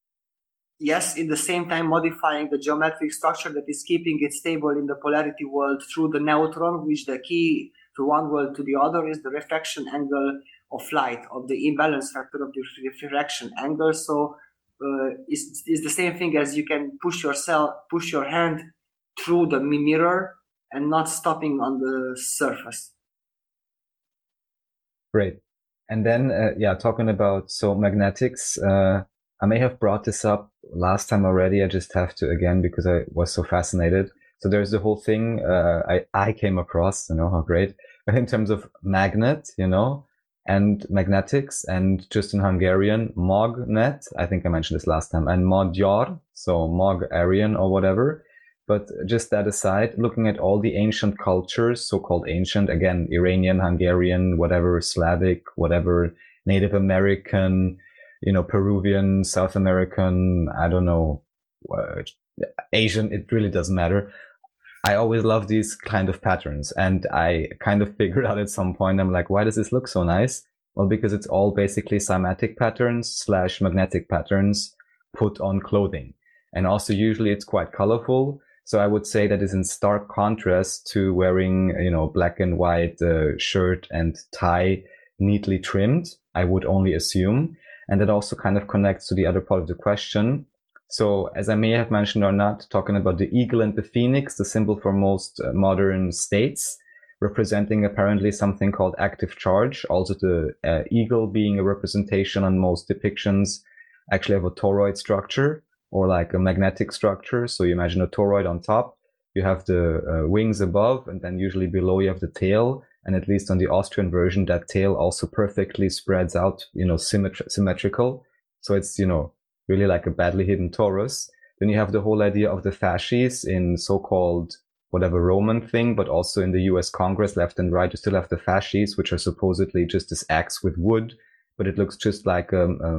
Yes, in the same time modifying the geometric structure that is keeping it stable in the polarity world through the neutron, which the key to one world to the other is the refraction angle of light, of the imbalance factor of the refraction angle. So uh, it's, it's the same thing as you can push yourself, push your hand through the mirror and not stopping on the surface. Great. And then, uh, yeah, talking about, so magnetics, uh, I may have brought this up last time already. I just have to again because I was so fascinated. So there's the whole thing uh, I, I came across, you know, how great, in terms of magnet, you know, and magnetics, and just in Hungarian, magnet. I think I mentioned this last time, and magyar, so mag Aryan or whatever. But just that aside, looking at all the ancient cultures, so-called ancient, again, Iranian, Hungarian, whatever, Slavic, whatever, Native American, you know, Peruvian, South American, I don't know, uh, Asian, it really doesn't matter. I always love these kind of patterns. And I kind of figured out at some point, I'm like, why does this look so nice? Well, because it's all basically cymatic patterns slash magnetic patterns put on clothing. And also usually it's quite colorful. So I would say that is in stark contrast to wearing, you know, black and white uh, shirt and tie neatly trimmed, I would only assume. And that also kind of connects to the other part of the question. So as I may have mentioned or not, talking about the eagle and the phoenix, the symbol for most modern states, representing apparently something called active charge. Also the uh, eagle being a representation on most depictions actually of a toroid structure or like a magnetic structure. So you imagine a toroid on top, you have the uh, wings above, and then usually below you have the tail. And at least on the Austrian version, that tail also perfectly spreads out, you know, symmetri- symmetrical. So it's, you know, really like a badly hidden torus. Then you have the whole idea of the fasces in so-called whatever Roman thing, but also in the U S Congress, left and right, you still have the fasces, which are supposedly just this axe with wood, but it looks just like a, a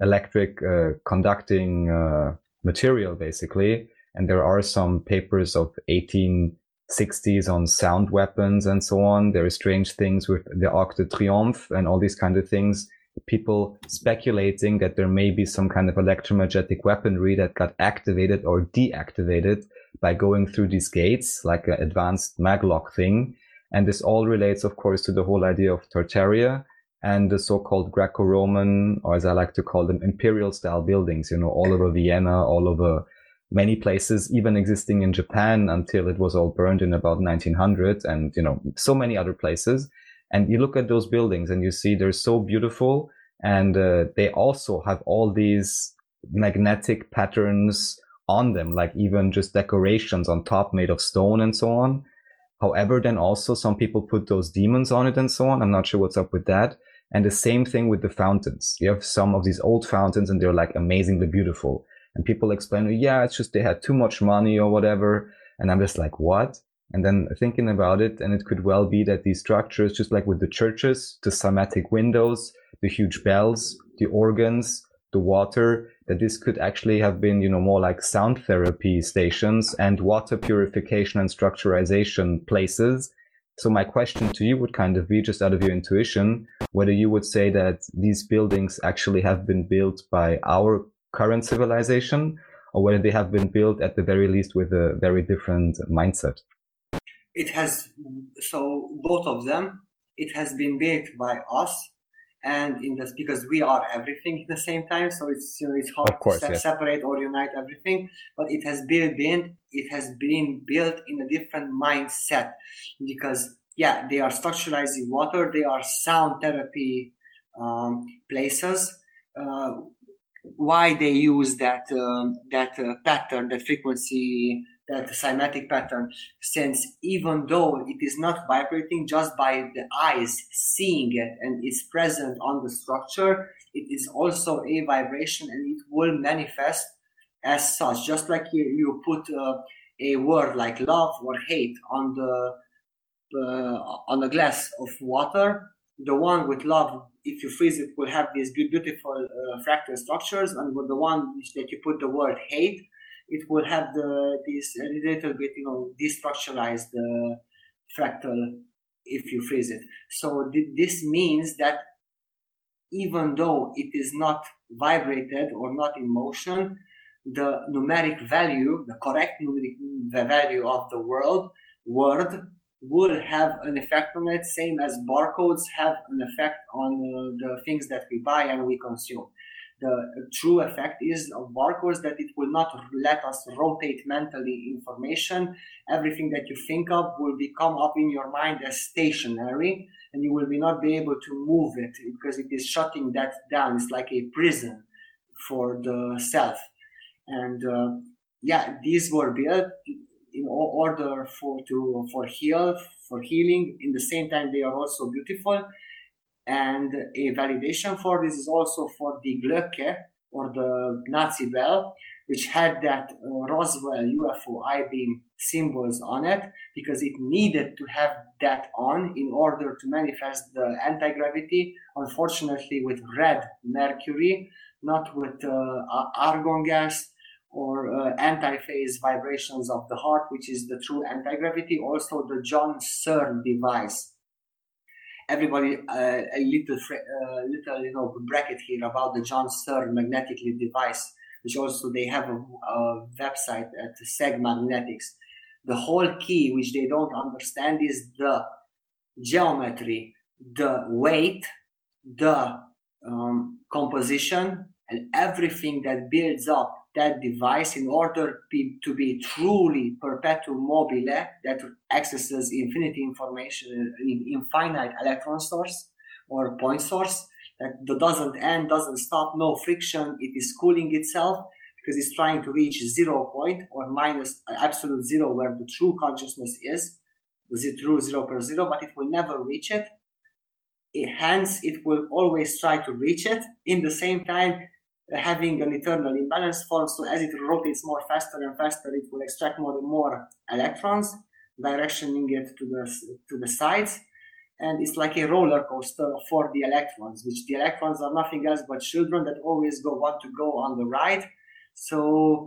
electric uh, conducting uh, material, basically. And there are some papers of eighteen sixties on sound weapons and so on. There are strange things with the Arc de Triomphe and all these kind of things. People speculating that there may be some kind of electromagnetic weaponry that got activated or deactivated by going through these gates, like an advanced maglock thing. And this all relates, of course, to the whole idea of Tartaria and the so-called Greco-Roman, or as I like to call them, imperial-style buildings, you know, all over Vienna, all over many places, even existing in Japan until it was all burned in about nineteen hundred, and, you know, so many other places. And you look at those buildings and you see they're so beautiful, and uh, they also have all these magnetic patterns on them, like even just decorations on top made of stone and so on. However, then also some people put those demons on it and so on. I'm not sure what's up with that. And the same thing with the fountains. You have some of these old fountains and they're like amazingly beautiful. And people explain, yeah, it's just they had too much money or whatever. And I'm just like, what? And then thinking about it, and it could well be that these structures, just like with the churches, the cymatic windows, the huge bells, the organs, the water, that this could actually have been, you know, more like sound therapy stations and water purification and structurization places. So my question to you would kind of be, just out of your intuition, whether you would say that these buildings actually have been built by our current civilization, or whether they have been built at the very least with a very different mindset. It has, so both of them, it has been built by us, and in this, because we are everything at the same time, so it's, you know, it's hard course, to se- yes. separate or unite everything, but it has been built, it has been built in a different mindset, because yeah, they are structuralizing water, they are sound therapy um, places. Uh, why they use that um, that uh, pattern, that frequency, that cymatic pattern, since even though it is not vibrating just by the eyes seeing it and is present on the structure, it is also a vibration and it will manifest as such. Just like you, you put uh, a word like love or hate on the uh, on a glass of water, the one with love, if you freeze it, will have these beautiful uh, fractal structures, and with the one that you put the word hate, it will have the this a little bit, you know, destructuralized uh, fractal if you freeze it. So th- this means that even though it is not vibrated or not in motion, the numeric value, the correct numeric the value of the word word will have an effect on it, same as barcodes have an effect on uh, the things that we buy and we consume. The true effect is of barcodes that it will not let us rotate mentally information. Everything that you think of will become up in your mind as stationary, and you will be not be able to move it because it is shutting that down. It's like a prison for the self. And uh, yeah, these were built in order for to for heal, for healing. In the same time, they are also beautiful. And a validation for this is also for the Glöckchen, or the Nazi bell, which had that uh, Roswell U F O I-beam symbols on it, because it needed to have that on in order to manifest the anti-gravity, unfortunately with red mercury, not with uh, argon gas or uh, anti-phase vibrations of the heart, which is the true anti-gravity, also the John Searle device. Everybody, uh, a little, uh, little, you know, bracket here about the John Searle magnetic device, which also they have a, a website at Seg Magnetics. The whole key, which they don't understand, is the geometry, the weight, the um, composition, and everything that builds up that device in order be, to be truly perpetuum mobile that accesses infinity information, in infinite electron source or point source that doesn't end, doesn't stop, no friction. It is cooling itself because it's trying to reach zero point or minus absolute zero where the true consciousness is, the true zero per zero, but it will never reach it. it. Hence, it will always try to reach it. In the same time, having an eternal imbalance form, so as it rotates more faster and faster, it will extract more and more electrons, directioning it to the to the sides, and it's like a roller coaster for the electrons, which the electrons are nothing else but children that always go want to go on the right. So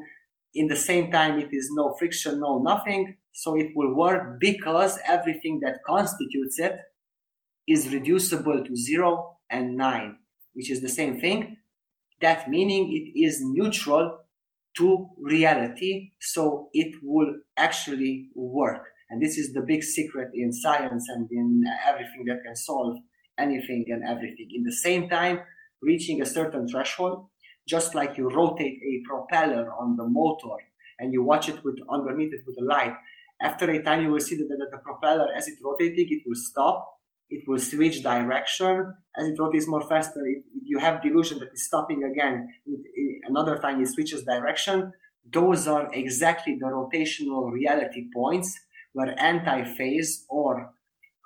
in the same time, it is no friction, no nothing. So it will work because everything that constitutes it is reducible to zero and nine, which is the same thing. That meaning it is neutral to reality, so it will actually work. And this is the big secret in science and in everything that can solve anything and everything. In the same time, reaching a certain threshold, just like you rotate a propeller on the motor and you watch it with underneath it with a light, after a time you will see that the, the propeller, as it's rotating, it will stop. It will switch direction. As it rotates more faster, it, you have the illusion that it's stopping again. It, it, another time it switches direction. Those are exactly the rotational reality points where anti-phase or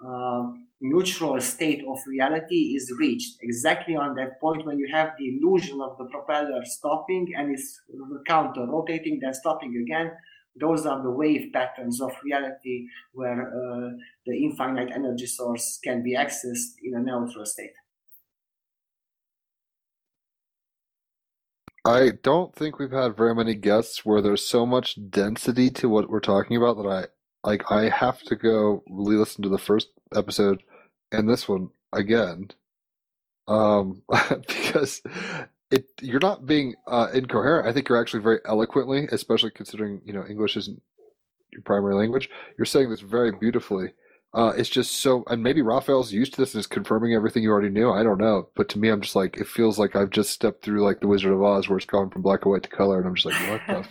uh, neutral state of reality is reached. Exactly on that point when you have the illusion of the propeller stopping and it's counter-rotating, then stopping again. Those are the wave patterns of reality where uh, the infinite energy source can be accessed in a neutral state. I don't think we've had very many guests where there's so much density to what we're talking about that I like. I have to go re-listen to the first episode and this one again, um, because. It, you're not being uh, incoherent. I think you're actually very eloquently, especially considering, you know, English isn't your primary language. You're saying this very beautifully. Uh, it's just so, and maybe Raphael's used to this and is confirming everything you already knew. I don't know. But to me, I'm just like, it feels like I've just stepped through like the Wizard of Oz where it's gone from black and white to color. And I'm just like, what the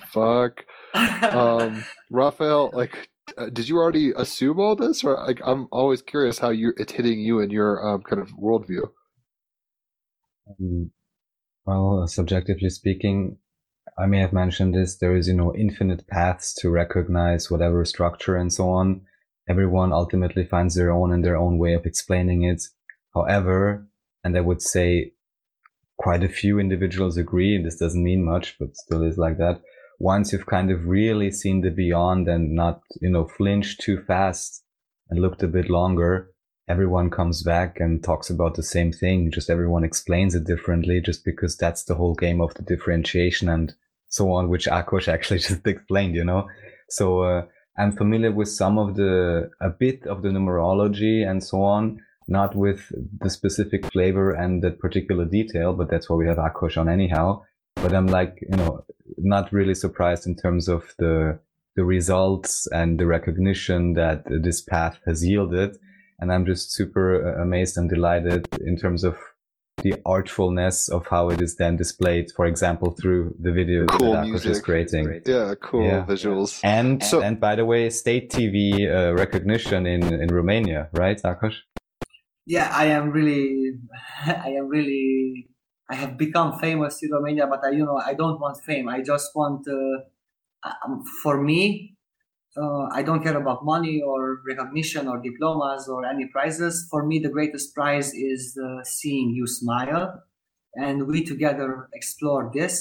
fuck? Um, Raphael, like, uh, did you already assume all this? Or like, I'm always curious how you it's hitting you in your um, kind of worldview. Um, Well, subjectively speaking, I may have mentioned this, there is, you know, infinite paths to recognize whatever structure and so on. Everyone ultimately finds their own and their own way of explaining it. However, and I would say quite a few individuals agree, and this doesn't mean much, but still is like that. Once you've kind of really seen the beyond and not, you know, flinched too fast and looked a bit longer, everyone comes back and talks about the same thing. Just everyone explains it differently, just because that's the whole game of the differentiation and so on, which Akos actually just explained, you know. So uh, I'm familiar with some of the, a bit of the numerology and so on, not with the specific flavor and that particular detail, but that's why we have Akos on anyhow. But I'm like, you know, not really surprised in terms of the the results and the recognition that this path has yielded. And I'm just super amazed and delighted in terms of the artfulness of how it is then displayed, for example, through the videos cool that Akos is creating. Yeah, cool yeah. visuals. And so, and by the way, state T V uh, recognition in, in Romania, right, Akos? Yeah, I am really, I am really, I have become famous in Romania, but I, you know, I don't want fame. I just want, uh, um, for me, Uh, I don't care about money or recognition or diplomas or any prizes. For me, the greatest prize is uh, seeing you smile. And we together explore this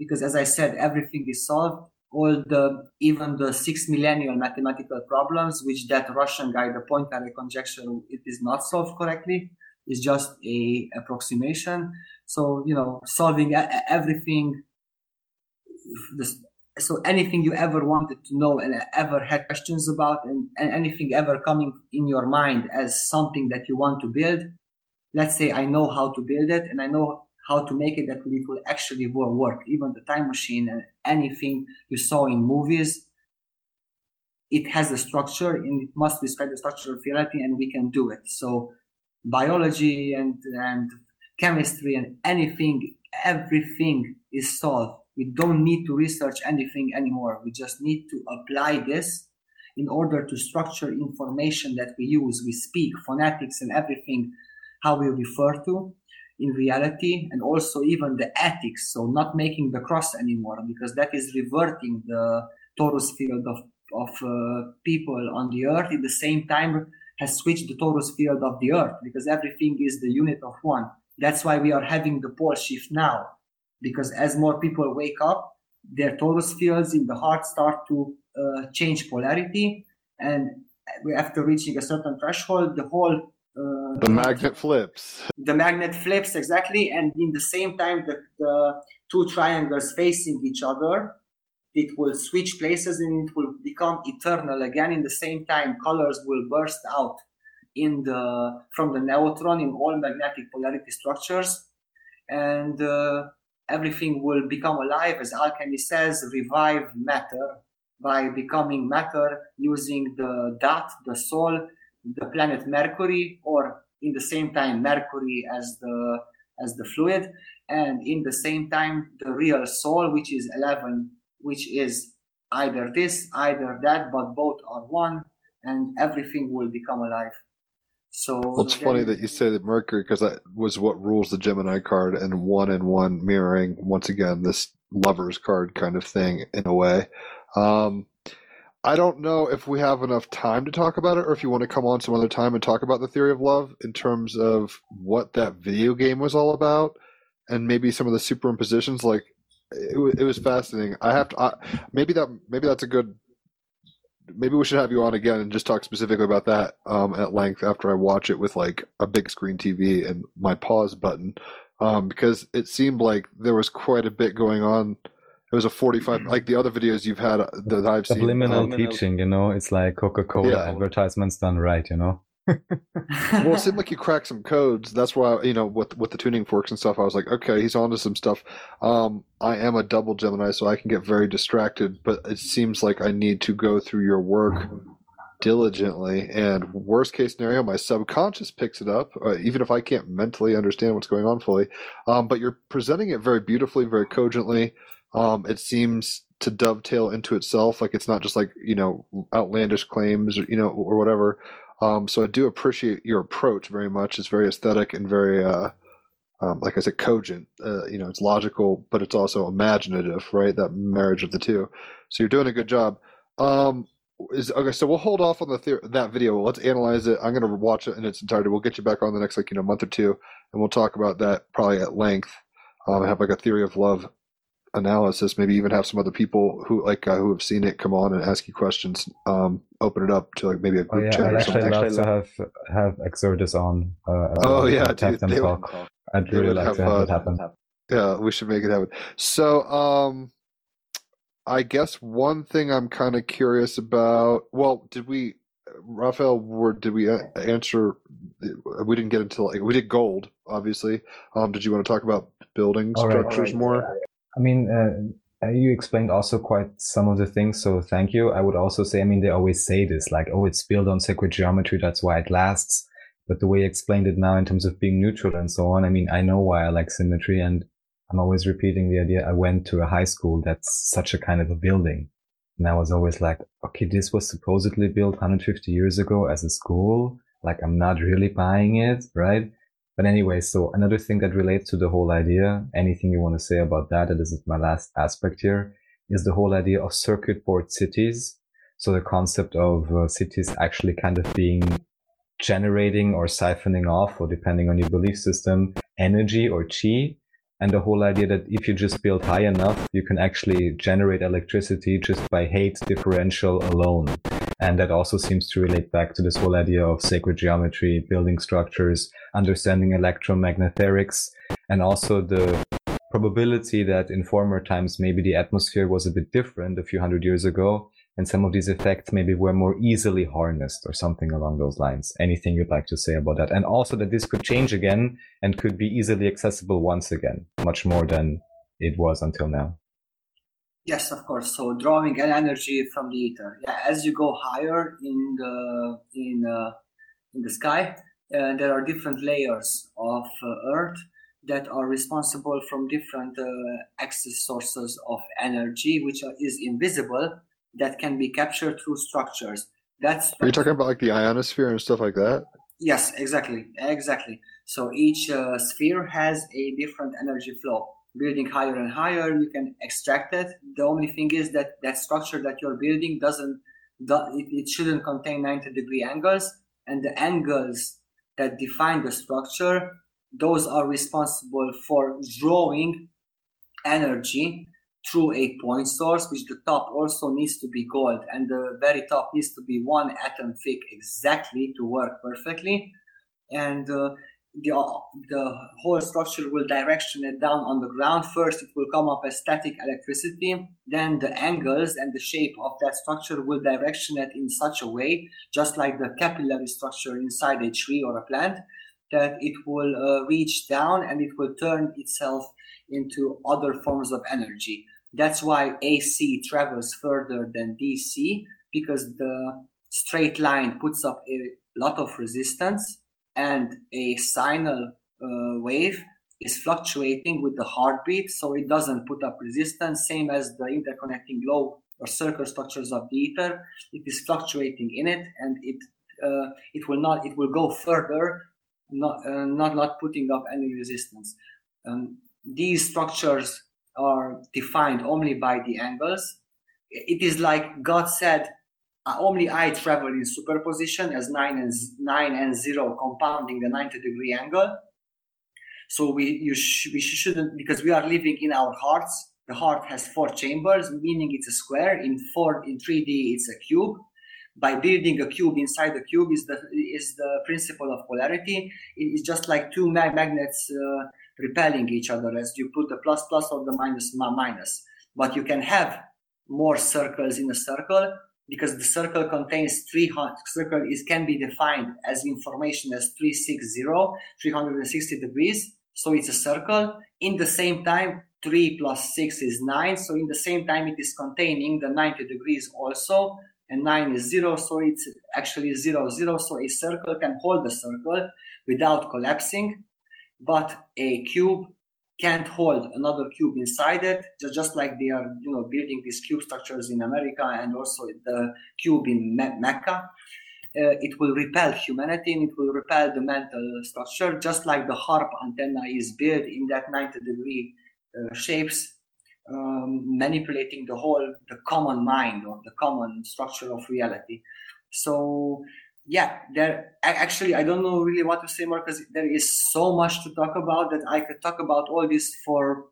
because, as I said, everything is solved. All the, even the six millennial mathematical problems, which that Russian guy, the Poincaré conjecture, it is not solved correctly. It's just a approximation. So, you know, solving everything, this, so anything you ever wanted to know and ever had questions about and, and anything ever coming in your mind as something that you want to build, let's say I know how to build it and I know how to make it that it will actually work. Even the time machine and anything you saw in movies, it has a structure and it must describe the structure of reality and we can do it. So biology and, and chemistry and anything, everything is solved. We don't need to research anything anymore. We just need to apply this in order to structure information that we use. We speak, phonetics and everything, how we refer to in reality, and also even the ethics. So not making the cross anymore, because that is reverting the torus field of, of uh, people on the earth. At the same time has switched the torus field of the earth, because everything is the unit of one. That's why we are having the pole shift now. Because as more people wake up, their torus fields in the heart start to uh, change polarity. And after reaching a certain threshold, the whole The magnet flips. The magnet flips, exactly. And in the same time that the two triangles facing each other, it will switch places and it will become eternal again. In the same time, colors will burst out in the from the neutron in all magnetic polarity structures. And uh, everything will become alive, as alchemy says, revive matter by becoming matter using the dot, the soul, the planet Mercury, or in the same time Mercury as the as the fluid, and in the same time the real soul, which is eleven, which is either this, either that, but both are one, and everything will become alive. So well, it's funny that you say that Mercury, because that was what rules the Gemini card, and one and one mirroring once again this lover's card kind of thing in a way. Um, I don't know if we have enough time to talk about it, or if you want to come on some other time and talk about the theory of love in terms of what that video game was all about, and maybe some of the superimpositions. Like it, it was fascinating. I have to I, maybe that maybe that's a good. Maybe we should have you on again and just talk specifically about that um, at length after I watch it with like a big screen T V and my pause button, um, because it seemed like there was quite a bit going on. It was a forty-five, like the other videos you've had that I've seen. Subliminal teaching, you know, it's like Coca-Cola yeah. advertisements done right, you know. Well, it seemed like you cracked some codes. That's why, you know, with with the tuning forks and stuff, I was like, okay, he's onto some stuff. Um, I am a double Gemini, so I can get very distracted, but it seems like I need to go through your work diligently. And worst case scenario, my subconscious picks it up, uh, even if I can't mentally understand what's going on fully. Um, but you're presenting it very beautifully, very cogently. Um, it seems to dovetail into itself. Like it's not just like, you know, outlandish claims, or, you know, or whatever. Um, so I do appreciate your approach very much. It's very aesthetic and very, uh, um, like I said, cogent. Uh, you know, it's logical, but it's also imaginative, right? That marriage of the two. So you're doing a good job. Um, is okay. So we'll hold off on the theory, that video. Let's analyze it. I'm going to watch it in its entirety. We'll get you back on the next, like, you know, month or two, and we'll talk about that probably at length. Um, I have like a theory of love analysis, maybe even have some other people who like uh, who have seen it come on and ask you questions, um open it up to like maybe a group oh, yeah. chat I'd or actually something. Love actually to have have Exodus on uh, oh uh, yeah dude, them talk. Would, I'd really like have, to have uh, it happen. Yeah, we should make it happen. So um I guess one thing I'm kind of curious about, well, did we Raphael, were, did we answer? We didn't get into like we did gold obviously. Um did you want to talk about building structures right, right. more? I mean, uh, you explained also quite some of the things, so thank you. I would also say, I mean, they always say this, like, oh, it's built on sacred geometry, that's why it lasts. But the way you explained it now in terms of being neutral and so on, I mean, I know why I like symmetry, and I'm always repeating the idea. I went to a high school that's such a kind of a building. And I was always like, okay, this was supposedly built one hundred fifty years ago as a school. Like, I'm not really buying it, right? But anyway, so another thing that relates to the whole idea, anything you want to say about that, that is my last aspect here, is the whole idea of circuit board cities. So the concept of uh, cities actually kind of being generating or siphoning off, or depending on your belief system, energy or chi. And the whole idea that if you just build high enough, you can actually generate electricity just by height differential alone. And that also seems to relate back to this whole idea of sacred geometry, building structures, understanding electromagnetics, and also the probability that in former times, maybe the atmosphere was a bit different a few hundred years ago, and some of these effects maybe were more easily harnessed or something along those lines. Anything you'd like to say about that? And also that this could change again and could be easily accessible once again, much more than it was until now. Yes, of course. So drawing energy from the ether. Yeah, as you go higher in the in uh, in the sky, uh, there are different layers of uh, Earth that are responsible from different uh, access sources of energy, which are, is invisible, that can be captured through structures. That's are you talking about like the ionosphere and stuff like that? Yes, exactly, exactly. So each uh, sphere has a different energy flow. Building higher and higher, you can extract it. The only thing is that that structure that you're building doesn't, it shouldn't contain ninety degree angles, and the angles that define the structure, those are responsible for drawing energy through a point source, which the top also needs to be gold, and the very top needs to be one atom thick exactly to work perfectly. and uh, the the whole structure will direction it down on the ground. First, it will come up as static electricity. Then the angles and the shape of that structure will direction it in such a way, just like the capillary structure inside a tree or a plant, that it will uh, reach down and it will turn itself into other forms of energy. That's why A C travels further than D C, because the straight line puts up a lot of resistance, and a sinal uh, wave is fluctuating with the heartbeat, so it doesn't put up resistance, same as the interconnecting lobe or circle structures of the ether. It is fluctuating in it, and it uh, it will not it will go further, not uh, not not putting up any resistance. Um, these structures are defined only by the angles. It is like God said, only I travel in superposition as nine and nine and zero compounding the ninety degree angle. So we you sh- we shouldn't, because we are living in our hearts. The heart has four chambers, meaning it's a square. In four in three D, it's a cube. By building a cube inside the cube is the is the principle of polarity. It is just like two mag- magnets uh, repelling each other as you put the plus plus or the minus ma- minus. But you can have more circles in a circle, because the circle contains three hundred, circle is can be defined as information as three hundred sixty, three hundred sixty degrees. So it's a circle. In the same time, three plus six is nine. So in the same time, it is containing the ninety degrees also, and nine is zero. So it's actually zero, zero. So a circle can hold a circle without collapsing, but a cube can't hold another cube inside it, just like they are, you know, building these cube structures in America and also the cube in Me- Mecca. Uh, it will repel humanity, and it will repel the mental structure, just like the harp antenna is built in that ninety degree uh, shapes, um, manipulating the whole, the common mind or the common structure of reality. So, yeah, there. Actually, I don't know really what to say more, because there is so much to talk about that I could talk about all this for,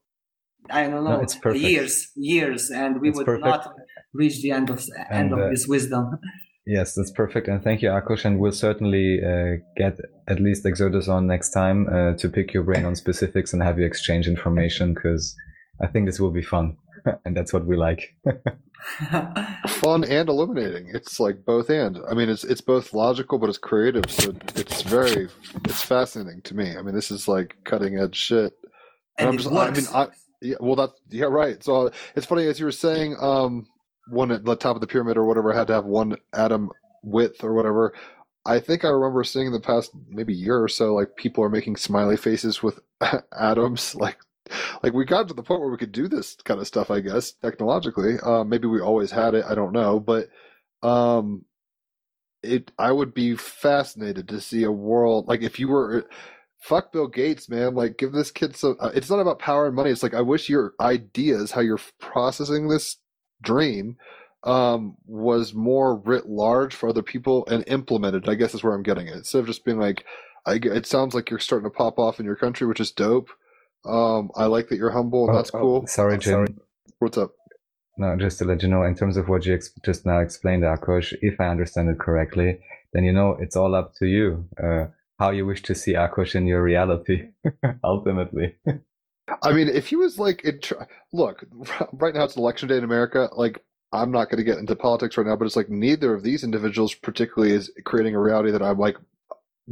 I don't know, no, years, years, and we it's would perfect. not reach the end of end and, of this wisdom. Uh, yes, that's perfect, and thank you, Akos, and we'll certainly uh, get at least Exodus on next time uh, to pick your brain on specifics and have you exchange information, because I think this will be fun, and that's what we like. Fun and illuminating. It's like both and. I mean, it's it's both logical, but it's creative. So it's very, it's fascinating to me. I mean, this is like cutting edge shit. And, and I'm just, I mean, I, yeah, well, that's, yeah, right. So it's funny, as you were saying, um, one at the top of the pyramid or whatever had to have one atom width or whatever. I think I remember seeing in the past maybe year or so, like people are making smiley faces with atoms, like, Like we got to the point where we could do this kind of stuff, I guess, technologically. Uh, maybe we always had it, I don't know, but um, it. I would be fascinated to see a world like, if you were, fuck Bill Gates, man. Like, give this kid some. Uh, it's not about power and money. It's like, I wish your ideas, how you're processing this dream, um, was more writ large for other people and implemented. I guess is where I'm getting it. Instead of just being like, I, it sounds like you're starting to pop off in your country, which is dope. Um, I like that you're humble, and oh, that's cool. Oh, sorry, Jim. Sorry. What's up? No, just to let you know, in terms of what you ex- just now explained, Akos, if I understand it correctly, then, you know, it's all up to you, uh, how you wish to see Akos in your reality, ultimately. I mean, if he was like, in tr- look, right now it's election day in America, like, I'm not going to get into politics right now, but it's like neither of these individuals particularly is creating a reality that I'm like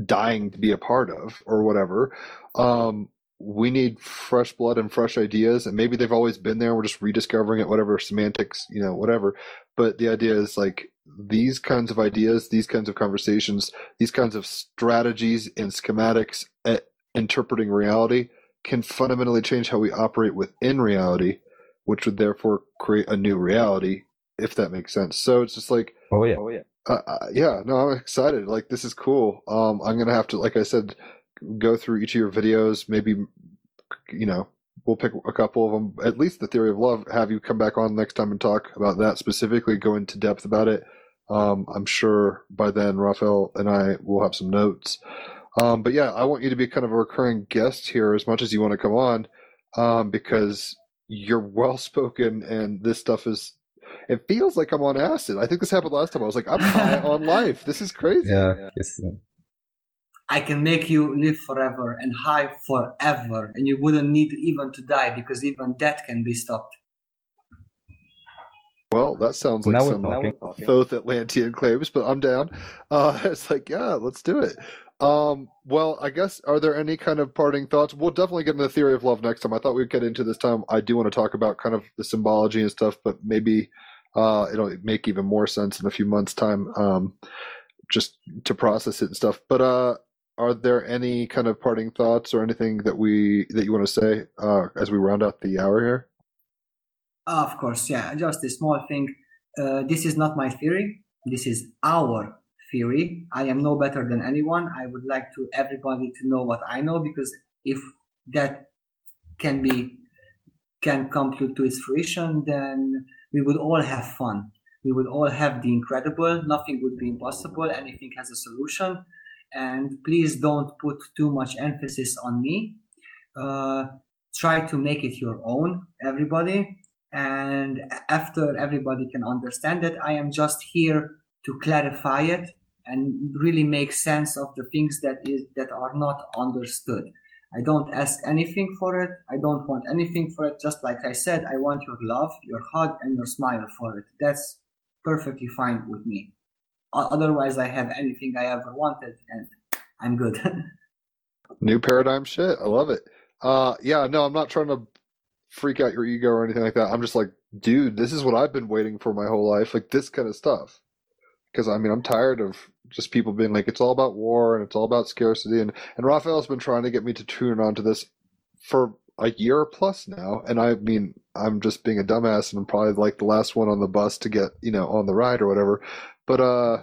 dying to be a part of or whatever. Um, we need fresh blood and fresh ideas, and maybe they've always been there. We're just rediscovering it, whatever semantics, you know, whatever. But the idea is like these kinds of ideas, these kinds of conversations, these kinds of strategies and schematics at interpreting reality can fundamentally change how we operate within reality, which would therefore create a new reality, if that makes sense. So it's just like, oh yeah. Oh yeah. Uh, uh, yeah, no, I'm excited. Like, this is cool. Um, I'm going to have to, like I said, go through each of your videos. Maybe, you know, we'll pick a couple of them, at least the theory of love, have you come back on next time and talk about that specifically, go into depth about it. um I'm sure by then Raphael and I will have some notes, um but yeah, I want you to be kind of a recurring guest here as much as you want to come on, um because you're well spoken, and this stuff is, it feels like I'm on acid. I think this happened last time. I was like, I'm high on life. This is crazy. Yeah, yeah. It's, I can make you live forever and high forever, and you wouldn't need even to die, because even death can be stopped. Well, that sounds like some Thoth Atlantean claims, but I'm down. Uh, it's like, yeah, let's do it. Um, well, I guess, are there any kind of parting thoughts? We'll definitely get into the theory of love next time. I thought we'd get into this time. I do want to talk about kind of the symbology and stuff, but maybe uh, it'll make even more sense in a few months' time, um, just to process it and stuff. But uh, are there any kind of parting thoughts or anything that we that you want to say uh, as we round out the hour here? Of course, yeah. Just a small thing. Uh, this is not my theory. This is our theory. I am no better than anyone. I would like to everybody to know what I know, because if that can be can come to, to its fruition, then we would all have fun. We would all have the incredible. Nothing would be impossible. Anything has a solution. And please don't put too much emphasis on me. Uh, try to make it your own, everybody. And after everybody can understand it, I am just here to clarify it and really make sense of the things that is that are not understood. I don't ask anything for it. I don't want anything for it. Just like I said, I want your love, your hug, and your smile for it. That's perfectly fine with me. Otherwise, I have anything I ever wanted, and I'm good. New paradigm shit. I love it. Uh, yeah, no, I'm not trying to freak out your ego or anything like that. I'm just like, dude, this is what I've been waiting for my whole life, like this kind of stuff. Because I mean, I'm tired of just people being like, it's all about war and it's all about scarcity. And and Raphael's been trying to get me to tune onto this for a year plus now. And I mean, I'm just being a dumbass, and I'm probably like the last one on the bus to get, you know, on the ride or whatever. But uh,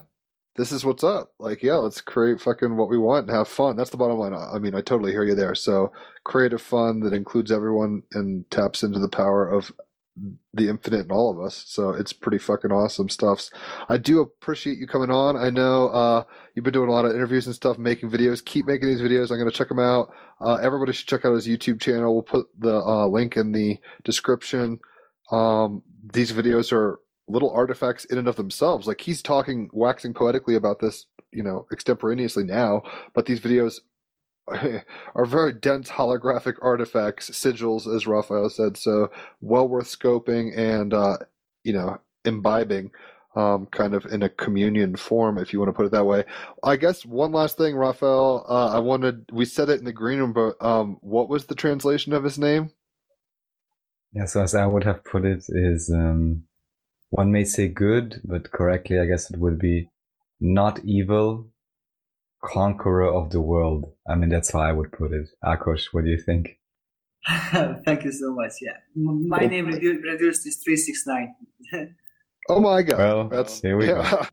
this is what's up. Like, yeah, let's create fucking what we want and have fun. That's the bottom line. I mean, I totally hear you there. So creative fun that includes everyone and taps into the power of the infinite in all of us. So it's pretty fucking awesome stuff. I do appreciate you coming on. I know uh, you've been doing a lot of interviews and stuff, making videos. Keep making these videos. I'm going to check them out. Uh, everybody should check out his YouTube channel. We'll put the uh, link in the description. Um, these videos are little artifacts in and of themselves. Like, he's talking, waxing poetically about this, you know, extemporaneously now, but these videos are very dense holographic artifacts, sigils, as Raphael said. So well worth scoping and, uh, you know, imbibing, um, kind of in a communion form, if you want to put it that way. I guess one last thing, Raphael, uh, I wanted, we said it in the green room, but um, what was the translation of his name? Yeah, so as I would have put it is, um, one may say good, but correctly, I guess it would be not evil, conqueror of the world. I mean, that's how I would put it. Akos, what do you think? Thank you so much. Yeah, my name reduced is three six nine. Oh my God. Well, that's, here we yeah. go.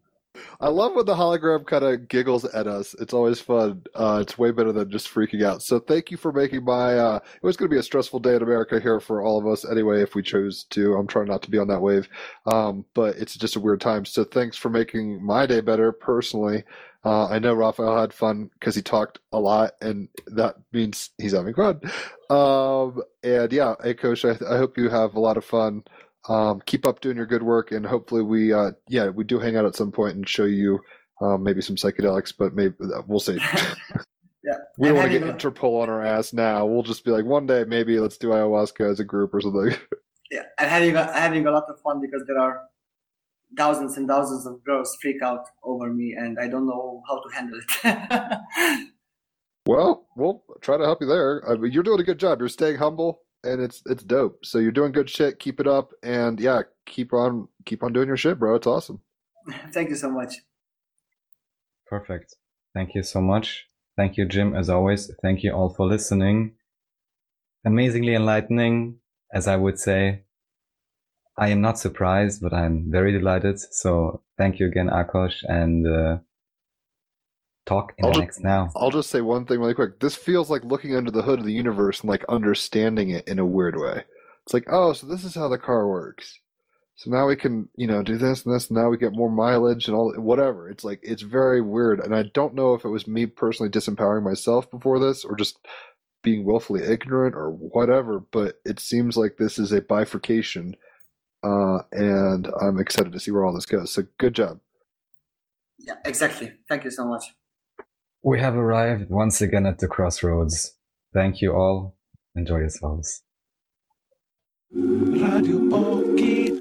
I love when the hologram kind of giggles at us. It's always fun. Uh, it's way better than just freaking out. So thank you for making my, uh, it was going to be a stressful day in America here for all of us anyway, if we chose to. I'm trying not to be on that wave. Um, but it's just a weird time. So thanks for making my day better personally. Uh, I know Raphael had fun because he talked a lot, and that means he's having fun. Um, and yeah, hey, Coach, I, I hope you have a lot of fun. Um, keep up doing your good work, and hopefully we, uh, yeah, we do hang out at some point and show you um, maybe some psychedelics, but maybe we'll see. Yeah. We don't want to get even Interpol on our ass now. We'll just be like, one day maybe let's do ayahuasca as a group or something. Yeah, I'm having a, having a lot of fun because there are thousands and thousands of girls freak out over me, and I don't know how to handle it. Well, we'll try to help you there. I mean, you're doing a good job. You're staying humble, and it's it's dope. So you're doing good shit. Keep it up, and yeah, keep on keep on doing your shit, bro. It's awesome. Thank you so much. Perfect. Thank you so much. Thank you, Jim, as always. Thank you all for listening. Amazingly enlightening, as I would say. I am not surprised, but I'm very delighted. So thank you again, Akos, and uh, talk in I'll the just, next now. I'll just say one thing really quick. This feels like looking under the hood of the universe and like understanding it in a weird way. It's like, oh, so this is how the car works. So now we can, you know, do this and this, and now we get more mileage and all, whatever. It's like, it's very weird. And I don't know if it was me personally disempowering myself before this or just being willfully ignorant or whatever, but it seems like this is a bifurcation. Uh, and I'm excited to see where all this goes. So good job. Yeah, exactly. Thank you so much. We have arrived once again at the crossroads. Thank you all. Enjoy yourselves. Radio Pocket.